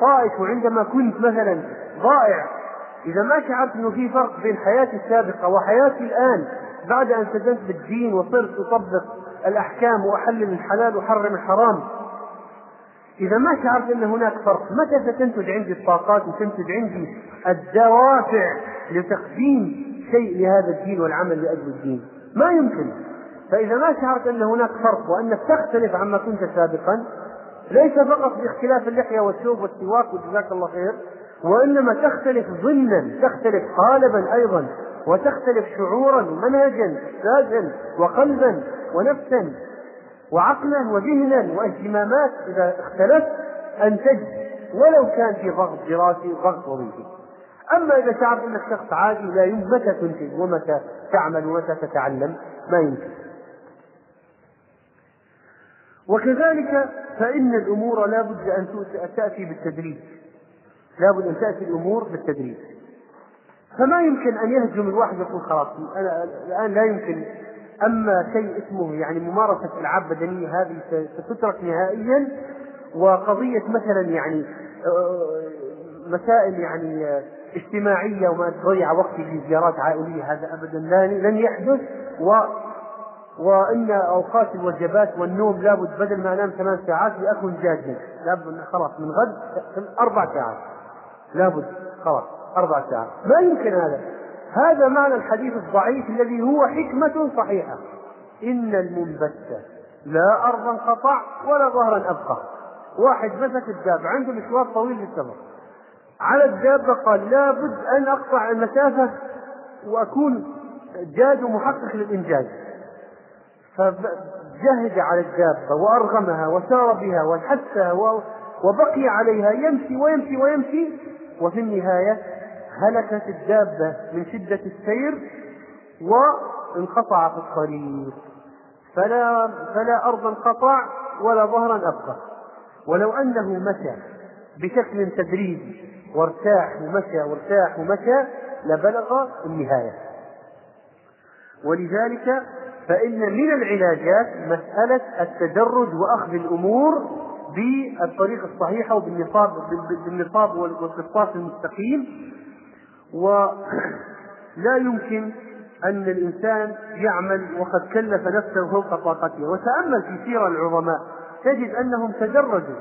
طائف، وعندما كنت مثلا ضائع، إذا ما شعرت أنه في فرق بين حياتي السابقة وحياتي الآن بعد أن التزمت بالدين وصرت أطبق الأحكام وأحلل الحلال وحرم الحرام، إذا ما شعرت أن هناك فرق، متى ستنتج عندي الطاقات وتنتج عندي الدوافع لتقديم شيء لهذا الدين والعمل لأجل الدين؟ ما يمكن. فإذا ما شعرت أن هناك فرق وأنك تختلف عما كنت سابقا، ليس فقط باختلاف اللحية والثوب والسواك وجزاك الله خير، وإنما تختلف ضمنا، تختلف قالبا أيضا، وتختلف شعورا ومنهجا إحساسا وقلبا ونفسا وعقلا وذهنا واهتمامات. إذا اختلف أنتج ولو كان في ضغط دراسي وضغط وظيفي. أما إذا شعرت أنك شخص عادي لا يمكن متى تنتج ومتى تعمل ومتى تتعلم ما يمكن. وكذلك فإن الأمور لا بد أن تأتي بالتدريج، لا بد أن تأتي الأمور بالتدريج. فما يمكن أن يهجم الواحد يقول خلاص أنا الآن لا يمكن. أما شيء اسمه يعني ممارسة ألعاب بدنية هذه ستترك نهائيا، وقضية مثلا يعني مسائل يعني اجتماعية وما تضيع وقتي في زيارات عائلية هذا أبدا لن يحدث، وإن أوقات الوجبات والنوم لابد بدل ما أنام 8 ساعات لأكون جادا، لابد خلاص من غد 4 ساعات، لابد خلاص 4 ساعات، ما يمكن هذا. هذا معنى الحديث الضعيف الذي هو حكمة صحيحة: إن المنبت لا أرضا قطع ولا ظهرا أبقى. واحد مسك الدابة عنده مشوار طويل للسفر على الدابة، قال لابد أن أقطع المسافة وأكون جاد ومحقق للإنجاز، فجهد على الدابة وأرغمها وسار بها وحثها وبقي عليها يمشي ويمشي ويمشي، وفي النهاية هلكت الدابة من شدة السير وانقطع في الطريق، فلا أرضا قطع ولا ظهرا أبقى. ولو أنه مشى بشكل تدريجي وارتاح ومشى لبلغ النهاية. ولذلك فإن من العلاجات مسألة التدرج وأخذ الأمور بالطريقة الصحيحة وبالنصاب والقسطاس المستقيم. ولا يمكن أن الإنسان يعمل وقد كلف نفسه فوق طاقته. وتأمل في سيرة العظماء تجد أنهم تدرجوا.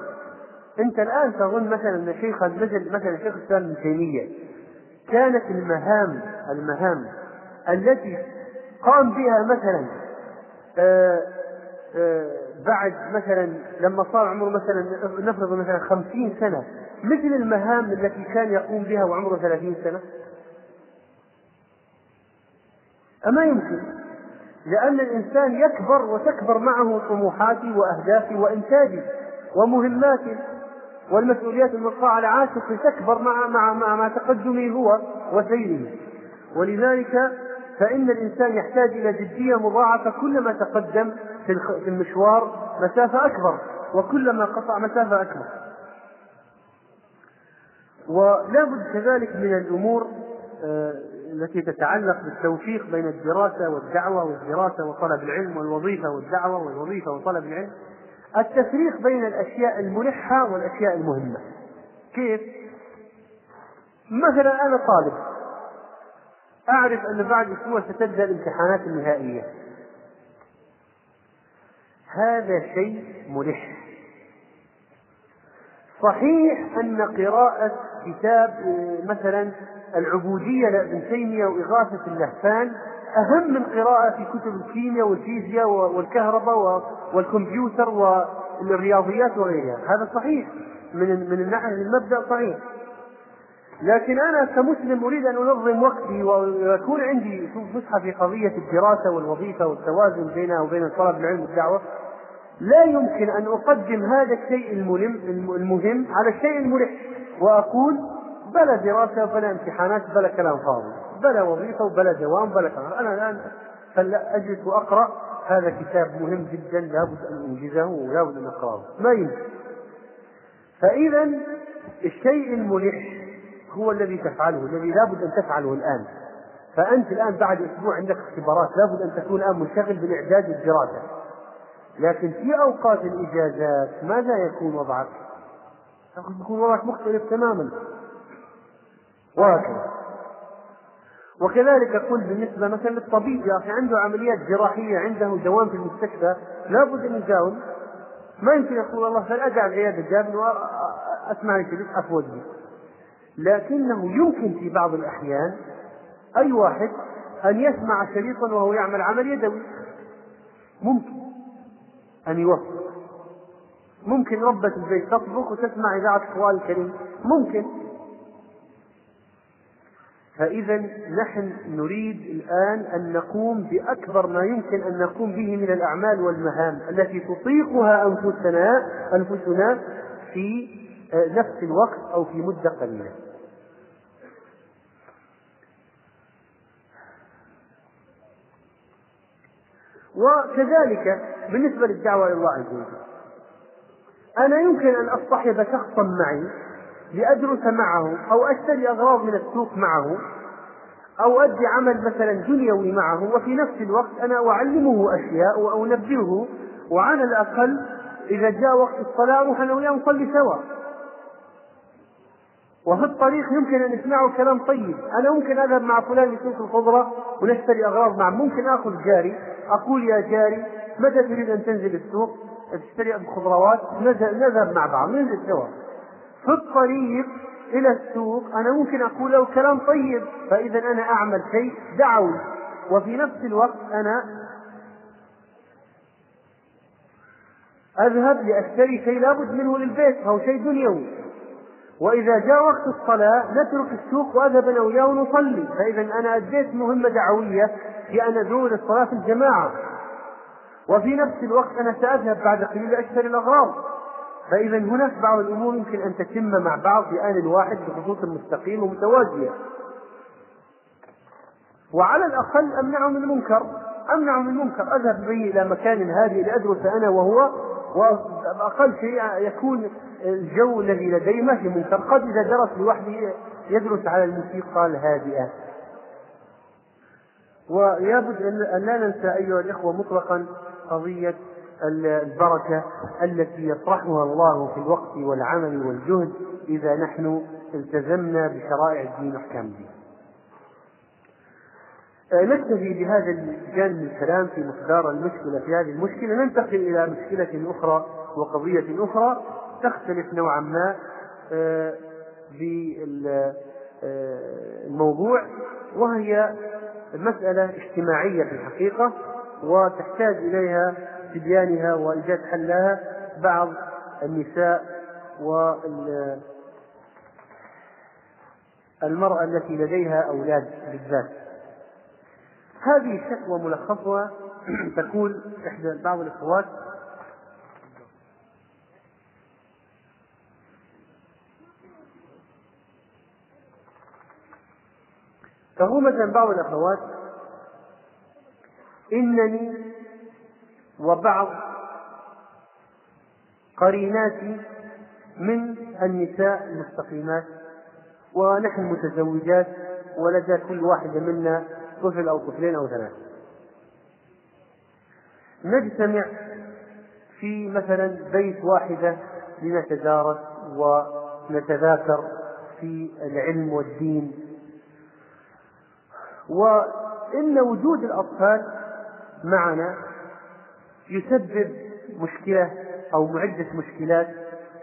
أنت الآن تظن مثلا شيخ الإسلام ابن تيمية كانت المهام التي قام بها مثلا بعد مثلا لما صار عمره مثلا نفرض مثلا 50 سنة مثل المهام التي كان يقوم بها وعمره 30 سنة؟ أما يمكن، لأن الإنسان يكبر وتكبر معه طموحاته وأهدافه وإنتاجه ومهماته، والمسؤوليات المطلقة على عاتقه تكبر مع تقدمه هو وسيره. ولذلك فإن الإنسان يحتاج إلى جدية مضاعفة، كلما تقدم في المشوار مسافة أكبر، وكلما قطع مسافة أكبر. ولا بد كذلك من الأمور التي تتعلق بالتوفيق بين الدراسة والدعوة، والدراسة وطلب العلم، والوظيفة والدعوة، والوظيفة وطلب العلم. التفريق بين الأشياء الملحة والأشياء المهمة. كيف؟ مثلا أنا طالب أعرف أن بعد أسبوع ستبدأ الامتحانات النهائية، هذا شيء ملح. صحيح أن قراءة كتاب مثلا العبودية لابن تيمية وإغاثة اللهفان أهم من قراءة في كتب الكيمياء والفيزياء والكهرباء والكمبيوتر والرياضيات وغيرها، هذا صحيح من الناحية المبدأ صحيح. لكن أنا كمسلم أريد أن أنظم وقتي ويكون عندي فسحة في قضية الدراسة والوظيفة والتوازن بينها وبين طلب العلم والدعوة. لا يمكن أن أقدم هذا الشيء المهم على الشيء الملح وأقول بلا دراسة وبلا امتحانات بلا كلام فاضي بلا وظيفة وبلا دوام بلا كلام. أنا الآن فلا أجلس وأقرأ هذا كتاب مهم جدا لابد أن أنجزه ولابد أن أقرأه، ما يمكن. فإذا الشيء الملح هو الذي تفعله، الذي لابد أن تفعله الآن. فأنت الآن بعد أسبوع عندك اختبارات، لابد أن تكون الآن منشغل بالإعداد والدراسة. لكن في أوقات الإجازات ماذا يكون وضعك؟ يكون وضعك مختلف تماما، وهكذا. وكذلك قل بالنسبة مثلا للطبيب، يا أخي عنده عمليات جراحية، عنده دوام في المستشفى لابد أن يداوم، ما يمكن يقول الله فأدع العيادة الجابن وأسمع الكلام أفوجي. لكنه يمكن في بعض الأحيان أي واحد أن يسمع شريطا وهو يعمل عمل يدوي، ممكن أن يوفق. ممكن ربة البيت تطبخ وتسمع إذاعة القرآن الكريم، ممكن. فإذا نحن نريد الآن أن نقوم بأكبر ما يمكن أن نقوم به من الأعمال والمهام التي تطيقها أنفسنا في نفس الوقت أو في مدة قليلة. وكذلك بالنسبة للدعوة إلى الله عز وجل، أنا يمكن أن أصطحب شخصا معي لأدرس معه أو أشتري أغراض من السوق معه أو أدي عمل مثلا دنيوي معه، وفي نفس الوقت أنا أعلمه أشياء وأنبهه، وعلى الأقل إذا جاء وقت الصلاة روح أنا وياه نصلي سوا، وفي الطريق يمكن أن نسمعه كلام طيب. أنا ممكن أذهب مع فلان لسوق الخضرة ونشتري أغراض معه، ممكن آخذ جاري أقول يا جاري متى تريد أن تنزل السوق تشتري الخضروات، نذهب مع بعض ننزل سوا. في الطريق إلى السوق أنا ممكن أقول له كلام طيب، فإذا أنا أعمل شيء دعوي وفي نفس الوقت أنا أذهب لأشتري شيء لابد منه للبيت أو شيء دنيوي. وإذا جاء وقت الصلاة نترك السوق وأذهب أنا وياه ونصلي، فإذا أنا أديت مهمة دعوية في أن أدعو للصلاة في الجماعة، وفي نفس الوقت أنا سأذهب بعد قليل أشتري الأغراض. فإذا هناك بعض الأمور يمكن أن تتم مع بعض في آن واحد بخطوط مستقيمة ومتوازية. وعلى الأقل أمنع من المنكر، أذهب به إلى مكان هادئ لأدرس أنا وهو، وأقل شيء يكون الجو الذي لديه ما في منكر. قد إذا درس لوحده يدرس على الموسيقى الهادئة. ويجب أن لا ننسى أيها الإخوة مطلقا قضية البركة التي يطرحها الله في الوقت والعمل والجهد إذا نحن التزمنا بشرائع الدين وأحكام الدين. نكتفي بهذا الجانب من الكلام في مقدار المشكلة في هذه المشكلة. ننتقل إلى مشكلة أخرى وقضية أخرى تختلف نوعا ما بالموضوع، وهي مسألة اجتماعية في الحقيقة وتحتاج إليها تبيانها وإيجاد حلها بعض النساء والمرأة التي لديها أولاد بالذات. هذه الشكوى ملخصها تقول إحدى بعض الأخوات: فهو مثلا بعض الأخوات إنني وبعض قريناتي من النساء المستقيمات ونحن متزوجات ولدى كل واحدة منا طفل أو طفلين أو ثلاثة، نجتمع في مثلا بيت واحدة لنتدارس ونتذاكر في العلم والدين، وإن وجود الأطفال معنا يسبب مشكلة أو معدة مشكلات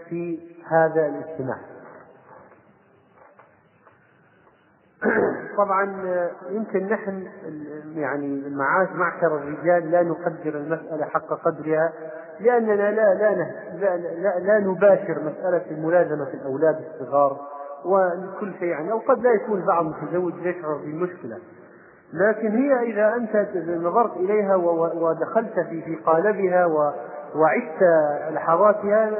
في هذا الاجتماع. طبعا يمكن نحن يعني معاشر الرجال لا نقدر المسألة حق قدرها، لأننا لا نباشر مسألة الملازمة في الأولاد الصغار وكل شيء يعني، أو قد لا يكون بعض المتزوج يشعر بالمشكلة، لكن هي إذا أنت نظرت إليها ودخلت في قالبها وعشت لحظاتها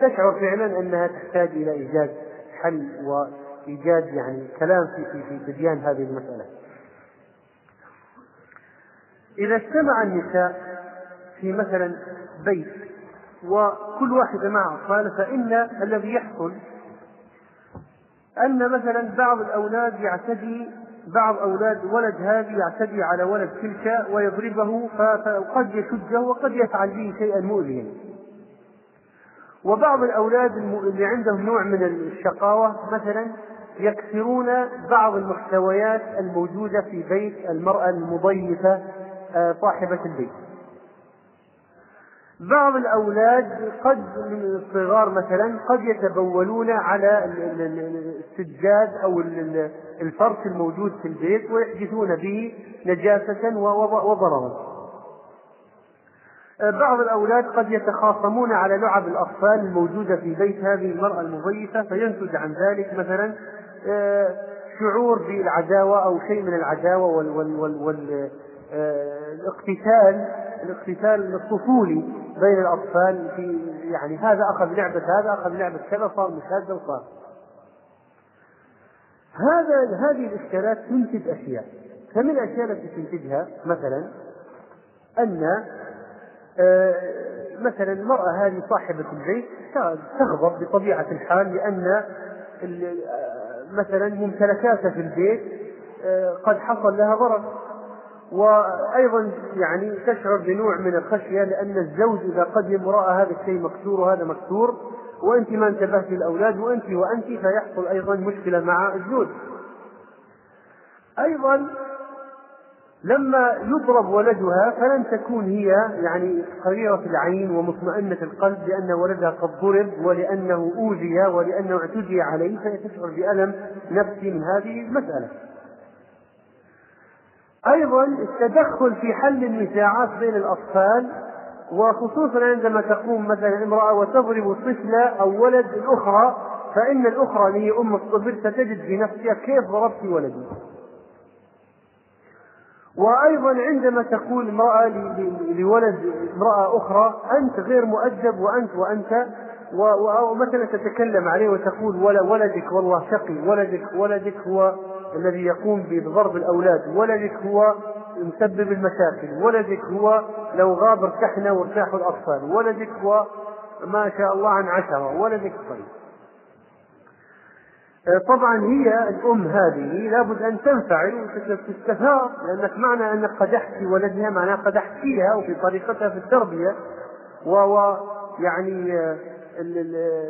تشعر فعلا أنها تحتاج إلى إيجاد حل وإيجاد يعني كلام في تبيان هذه المسألة. إذا اجتمع النساء في مثلا بيت وكل واحدة مع أطفال، فإن الذي يحصل أن مثلا بعض الأولاد يعتدي، بعض أولاد ولد هذه يعتدي على ولد تلك ويضربه، فقد يشجه وقد يفعل به شيئا مؤذيا. وبعض الأولاد اللي عندهم نوع من الشقاوة مثلا يكسرون بعض المحتويات الموجودة في بيت المرأة المضيفة صاحبة البيت. بعض الأولاد قد من الصغار مثلا قد يتبولون على السجاد أو الفرش الموجود في البيت ويحدثون به نجاسة وضررا. بعض الأولاد قد يتخاصمون على لعب الأطفال الموجودة في بيت هذه المرأة المضيفة، فينتج عن ذلك مثلا شعور بالعداوة أو شيء من العداوة والاقتتال الطفولي بين الأطفال، في يعني هذا أخذ لعبة هذا، أخذ لعبة كذا، صار مشادة وصار هذه الإشكالات تنتج أشياء. فمن الأشياء التي تنتجها مثلا أن مثلا المرأة هذه صاحبة البيت تغضب بطبيعة الحال لأن مثلا ممتلكاتها في البيت قد حصل لها ضرر، وأيضا يعني تشعر بنوع من الخشية لأن الزوج إذا قدم رأى هذا الشيء مكسور وهذا مكسور وأنت ما انتبهت للأولاد وأنت فيحصل أيضا مشكلة مع الزوج. أيضا لما يضرب ولدها فلن تكون هي يعني قريرة العين ومطمئنة القلب لأن ولدها قد ضرب ولأنه أوذي ولأنه اعتدي عليه، فيشعر بألم نفسي من هذه المسألة. أيضا التدخل في حل النزاعات بين الأطفال، وخصوصا عندما تقوم مثلا امرأة وتضرب طفلة أو ولد الأخرى، فإن الأخرى اللي هي أم الطفل ستجد في نفسها كيف ضربت ولدي. وأيضا عندما تقول امرأة لولد امرأة أخرى أنت غير مؤدب وأنت ومثلا تتكلم عليه وتقول ولدك والله شقي، ولدك هو الذي يقوم بضرب الأولاد، ولدك هو مسبب المشاكل، ولدك هو لو غاب ارتحنا وارتاحوا الأطفال، ولدك هو ما شاء الله عن 10، ولدك طيب. طبعا هي الأم هذه لابد أن تنفعل وتستثار، لأنك معنى أنك قدحت في ولدها معناها قدحت فيها وفي طريقتها في التربية، ويعني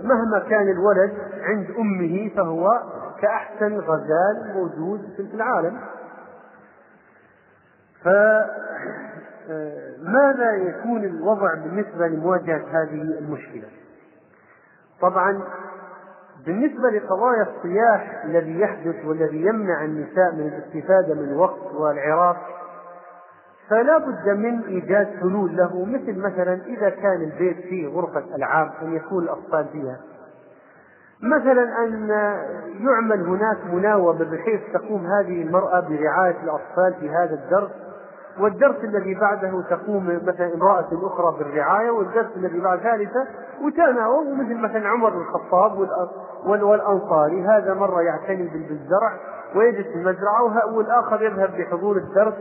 مهما كان الولد عند أمه فهو كأحسن غزال موجود في العالم. فماذا يكون الوضع بالنسبة لمواجهة هذه المشكلة؟ طبعا بالنسبة لقضايا الصياح الذي يحدث والذي يمنع النساء من الاستفادة من الوقت والعراق، فلا بد من إيجاد حلول له، مثلا إذا كان البيت فيه غرفة ألعاب أن يكون الأطفال فيها، مثلا أن يعمل هناك مناوبة بحيث تقوم هذه المرأة برعاية الأطفال في هذا الدرس، والدرس الذي بعده تقوم مثلا امرأة أخرى بالرعاية، والدرس الذي بعد ثالثة، وتناوب مثل مثلا عمر الخطاب والأنصاري، هذا مرة يعتني بالزرع ويجلس في المزرعة، والآخر يذهب لحضور الدرس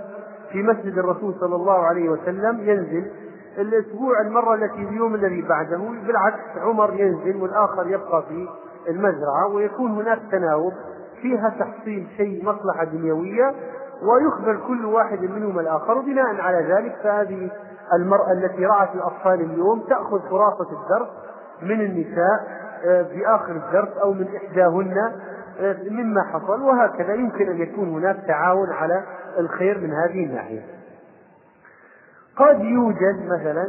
في مسجد الرسول صلى الله عليه وسلم، ينزل الأسبوع المرة التي اليوم الذي بعده، بالعكس عمر ينزل والآخر يبقى في المزرعة، ويكون هناك تناوب فيها تحصيل شيء مصلحة دنيوية، ويخبر كل واحد منهم الآخر. بناء على ذلك فهذه المرأة التي رعت الأطفال اليوم تأخذ خرافة الدرس من النساء في آخر الدرس أو من إحداهن مما حصل، وهكذا يمكن أن يكون هناك تعاون على الخير من هذه الناحية. قد يوجد مثلا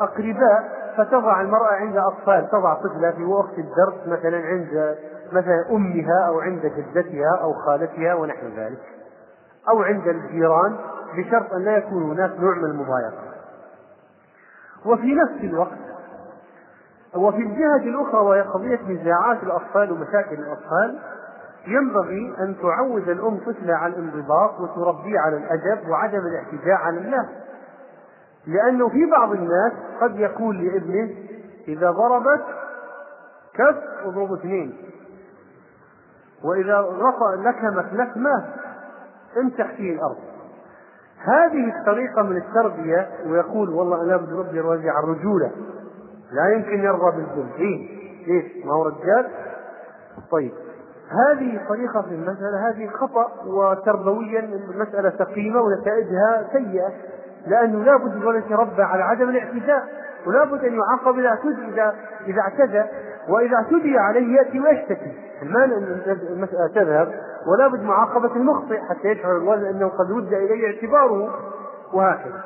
أقرباء، فتضع المرأة عند أطفال، تضع طفلة في وقت الدرس مثلا عند مثلا أمها أو عند جدتها أو خالتها ونحو ذلك، أو عند الجيران، بشرط أن لا يكون هناك نوع من المضايقة. وفي نفس الوقت وفي الجهة الأخرى وهي قضية نزاعات الأطفال ومشاكل الأطفال، ينبغي أن تعود الأم طفلها على الانضباط وتربيه على الأدب وعدم الاحتجاج على الناس، لأنه في بعض الناس قد يقول لابنه إذا ضربت كف اضرب 2، وإذا لكمت لكمة امسح فيه الأرض. هذه الطريقة من التربية، ويقول والله أنا بدي ربي راجع على الرجولة، لا يمكن يرضى بالذنب، ليش ما هو رجال. طيب هذه طريقة في المسألة، هذه خطأ، وتربويا المسألة سقيمة ونتائجها سيئة، لأنه لا بد أن يتربى على عدم الاعتداء، ولا بد أن يعاقب إذا اعتدى، وإذا اعتدي عليه يأتي ويشتكي، ما المسألة تذهب، ولا بد معاقبة المخطئ حتى يشعر الولد أنه قد رد إليه اعتباره. وهكذا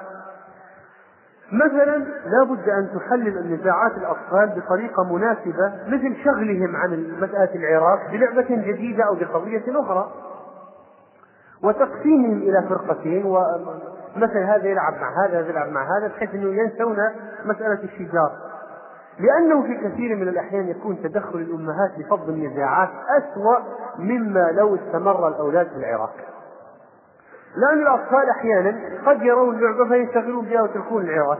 مثلا لا بد أن تحلل النزاعات الأطفال بطريقة مناسبة، مثل شغلهم عن مسألة العراق بلعبة جديدة أو بقضية أخرى، وتقسيمهم إلى فرقتين، مثلا هذا يلعب مع هذا يلعب مع هذا بحيث أنه ينسون مسألة الشجار، لأنه في كثير من الأحيان يكون تدخل الأمهات لفض النزاعات أسوأ مما لو استمر الأولاد في العراق، لأن الأطفال أحيانا قد يرون لعبة فينشغلون بها وتركون العراق،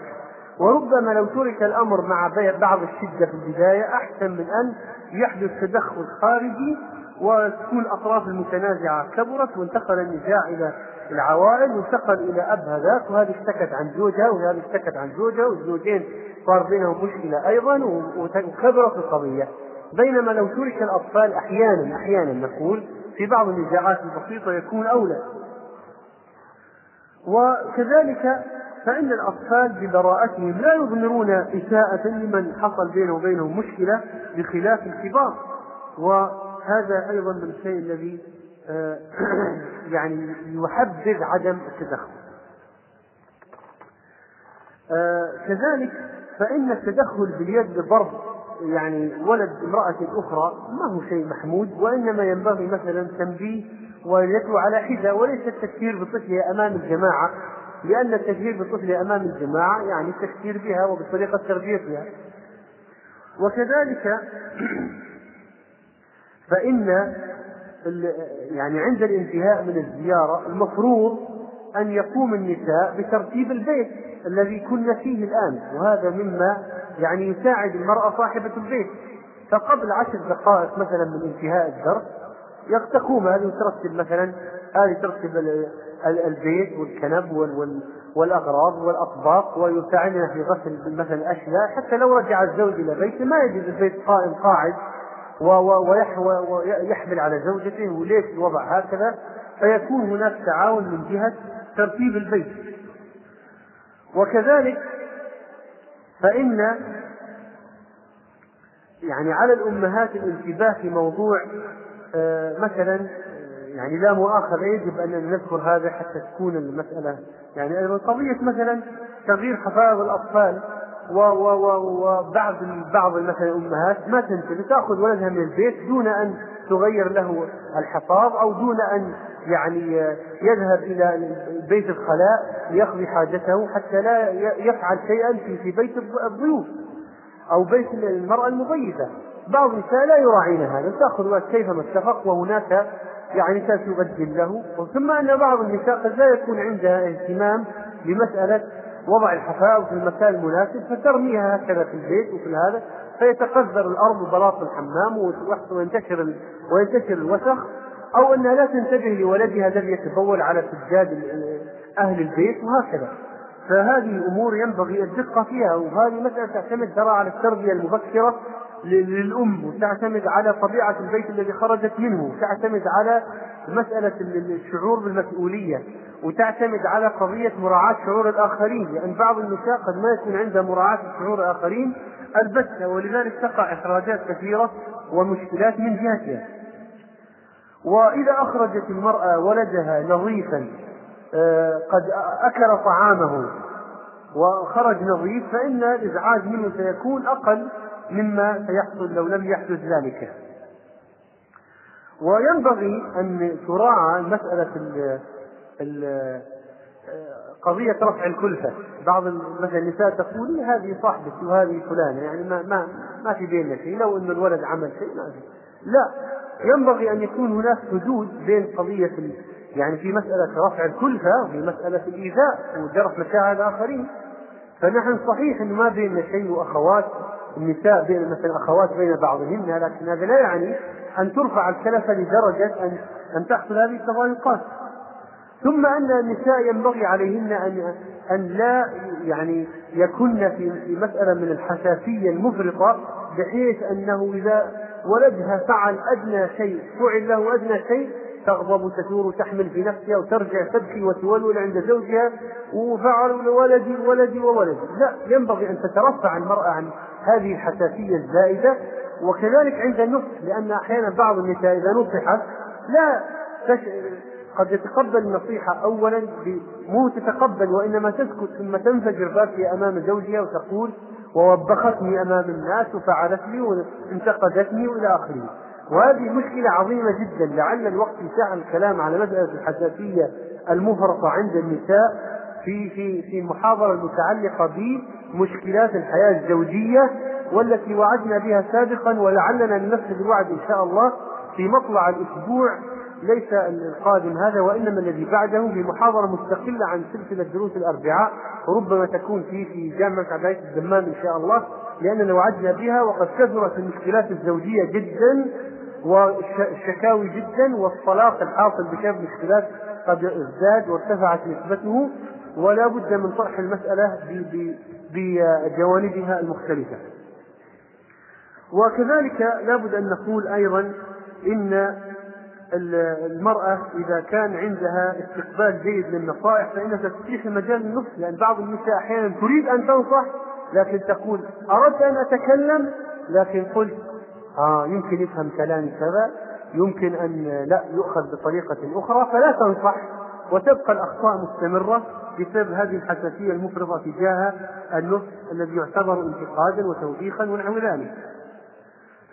وربما لو ترك الأمر مع بعض الشدة في البداية أحسن من أن يحدث تدخل خارجي وتكون الأطراف المتنازعة كبرت وانتقل النزاع إلى العوائل وانتقل إلى أب هذاك وهذه اشتكت عن زوجها وهذه اشتكت عن زوجها والزوجين صار بينهم مشكلة أيضا وكبرت القضية. بينما لو ترك الأطفال أحيانا نقول في بعض النزاعات البسيطة يكون أولى. وكذلك فإن الأطفال ببراءتهم لا يضمرون إساءة لمن حصل بينه وبينهم مشكلة بخلاف الكبار، وهذا أيضا من الشيء الذي يعني يحبذ عدم التدخل. كذلك فإن التدخل باليد بضرب يعني ولد امرأة أخرى ما هو شيء محمود، وإنما ينبغي مثلا تنبيه ولدته على حذا وليس التكفير بطفل أمام الجماعة، لأن التكفير بطفل أمام الجماعة يعني التكفير بها وبطريقة تربيتها. وكذلك فإن يعني عند الانتهاء من الزيارة المفروض أن يقوم النساء بترتيب البيت الذي كنا فيه الآن، وهذا مما يعني يساعد المرأة صاحبة البيت، فقبل 10 دقائق مثلا من انتهاء الدرس تقوم هذه ترتب مثلا البيت والكنب والأغراض والأطباق، ويساعدنا في غسل مثلا الأشياء حتى لو رجع الزوج إلى بيته ما يجد البيت قائم قاعد ويحمل على زوجته وليش الوضع هكذا، فيكون هناك تعاون من جهة ترتيب البيت. وكذلك فإن يعني على الأمهات الانتباه في موضوع مثلا يعني لا مؤاخذة يجب أن نذكر هذا حتى تكون المسألة يعني أيضا قضية مثلا تغيير حفاظ الأطفال، وبعض مثلا الأمهات ما تنتبه تأخذ ولدها من البيت دون أن تغير له الحفاظ أو دون أن يعني يذهب إلى بيت الخلاء ليقضي حاجته حتى لا يفعل شيئا في بيت الضيوف أو بيت المرأة المغيبة. بعض النساء لا يراعين هذا، تأخذ كيفما اتفق وهناك يعني تبدل له. ثم أن بعض النساء قد لا يكون عندها اهتمام بمسألة وضع الحفاظ في المكان المناسب فترميها هكذا في البيت وفي هذا فيتقذر الأرض وبلاط الحمام وينتشر الوسخ، أو أنها لا تنتبه لولدها الذي يتبول على سجاد أهل البيت وهكذا. فهذه أمور ينبغي الدقة فيها، وهذه مسألة تعتمد ترى على التربية المبكرة للأم، وتعتمد على طبيعة البيت الذي خرجت منه، وتعتمد على مسألة الشعور بالمسؤولية، وتعتمد على قضية مراعاة شعور الآخرين، لأن بعض النساء قد ما يكون عندها مراعاة شعور الآخرين البتة، ولذلك تقع إخراجات كثيرة ومشكلات من جهتها. وإذا أخرجت المرأة ولدها نظيفا قد أكل طعامه وخرج نظيف فإن الإزعاج منه سيكون أقل مما سيحصل لو لم يحدث ذلك. وينبغي أن تراعى مسألة قضية رفع الكلفة. بعض مثلا النساء تقول هذه صاحبتي وهذه فلانة يعني ما في بيننا شيء، لو أن الولد عمل شيء ما في. لا، ينبغي أن يكون هناك حدود بين قضية يعني في مسألة رفع الكلفة وفي مسألة الإيذاء وجرح مشاعر الآخرين. فنحن صحيح أن ما بيننا شيء وأخوات النساء بين مثلا أخوات بين بعضهن، لكن هذا لا يعني أن ترفع الكلفة لدرجة أن تحصل هذه التضايقات. ثم أن النساء ينبغي عليهن أن لا يعني يكن في مسألة من الحساسية المفرطة، بحيث أنه إذا ولدها فعل له أدنى شيء تغضب تثور وتحمل في نفسها وترجع تبكي وتولول عند زوجها وفعل ولدي. لا، ينبغي أن تترفع المرأة عن هذه الحساسية الزائدة. وكذلك عند النصح، لأن أحيانا بعض النساء إذا نصحت قد يتقبل النصيحة أولا مو تتقبل وإنما تسكت، ثم تنفجر باسية أمام زوجها وتقول ووبختني أمام الناس وفعلت لي وانتقدتني وإلى آخره. وهذه مشكلة عظيمة جدا. لعل الوقت يسع الكلام على مسألة الحساسية المفرطة عند النساء، في في في المحاضرة المتعلقة بمشكلات الحياة الزوجية والتي وعدنا بها سابقا، ولعلنا ننفذ الوعد إن شاء الله في مطلع الأسبوع، ليس القادم هذا وإنما الذي بعده، بمحاضرة مستقلة عن سلسلة دروس الأربعاء، ربما تكون في جامعة عباية الدمام إن شاء الله، لأننا وعدنا بها. وقد كثرت المشكلات الزوجية جدا والشكاوي جدا، والطلاق الحاصل بسبب مشكلات قد ازداد وارتفعت نسبته، ولا بد من طرح المسألة بجوانبها المختلفة. وكذلك لا بد أن نقول أيضا إن المرأة إذا كان عندها استقبال جيد للنصائح فإنها تتيح مجال النصح، لأن بعض النساء أحيانا تريد أن تنصح لكن تقول أردت أن أتكلم لكن قلت يمكن يفهم كلامي كذا، يمكن أن لا يؤخذ بطريقة أخرى، فلا تنصح وتبقى الأخطاء مستمرة بسبب هذه الحساسية المفرطة تجاه النصح الذي يعتبر انتقادا وتوبيخا ونحو ذلك.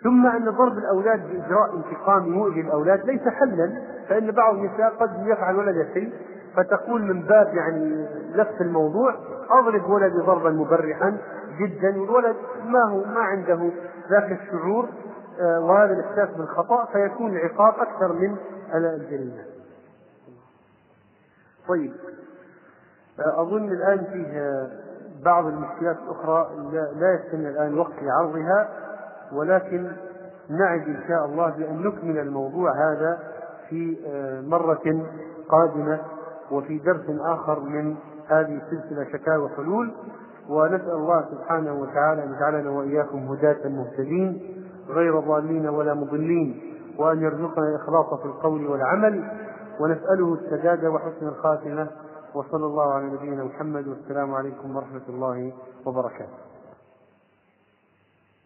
ثم أن ضرب الأولاد بإجراء انتقامي مؤذي الأولاد ليس حلا، فإن بعض النساء قد يفعل ولد شيء فتقول من باب يعني لف الموضوع أضرب ولدي ضربا مبرحا جدا، والولد ما عنده ذاك الشعور وهذا الإحساس بالخطأ، فيكون العقاب أكثر من الجريمة. طيب، أظن الآن فيه بعض المشكلات الأخرى لا يستمع الآن وقت لعرضها، ولكن نعد إن شاء الله بأن نكمل الموضوع هذا في مرة قادمة وفي درس آخر من هذه السلسلة شكاوى وحلول. ونسأل الله سبحانه وتعالى أن يجعلنا وإياكم هداة مهتدين غير ضالين ولا مضلين، وأن يرزقنا الإخلاص في القول والعمل، ونسأله السداد وحسن الخاتمة. وصلى الله على نبينا محمد، والسلام عليكم ورحمة الله وبركاته.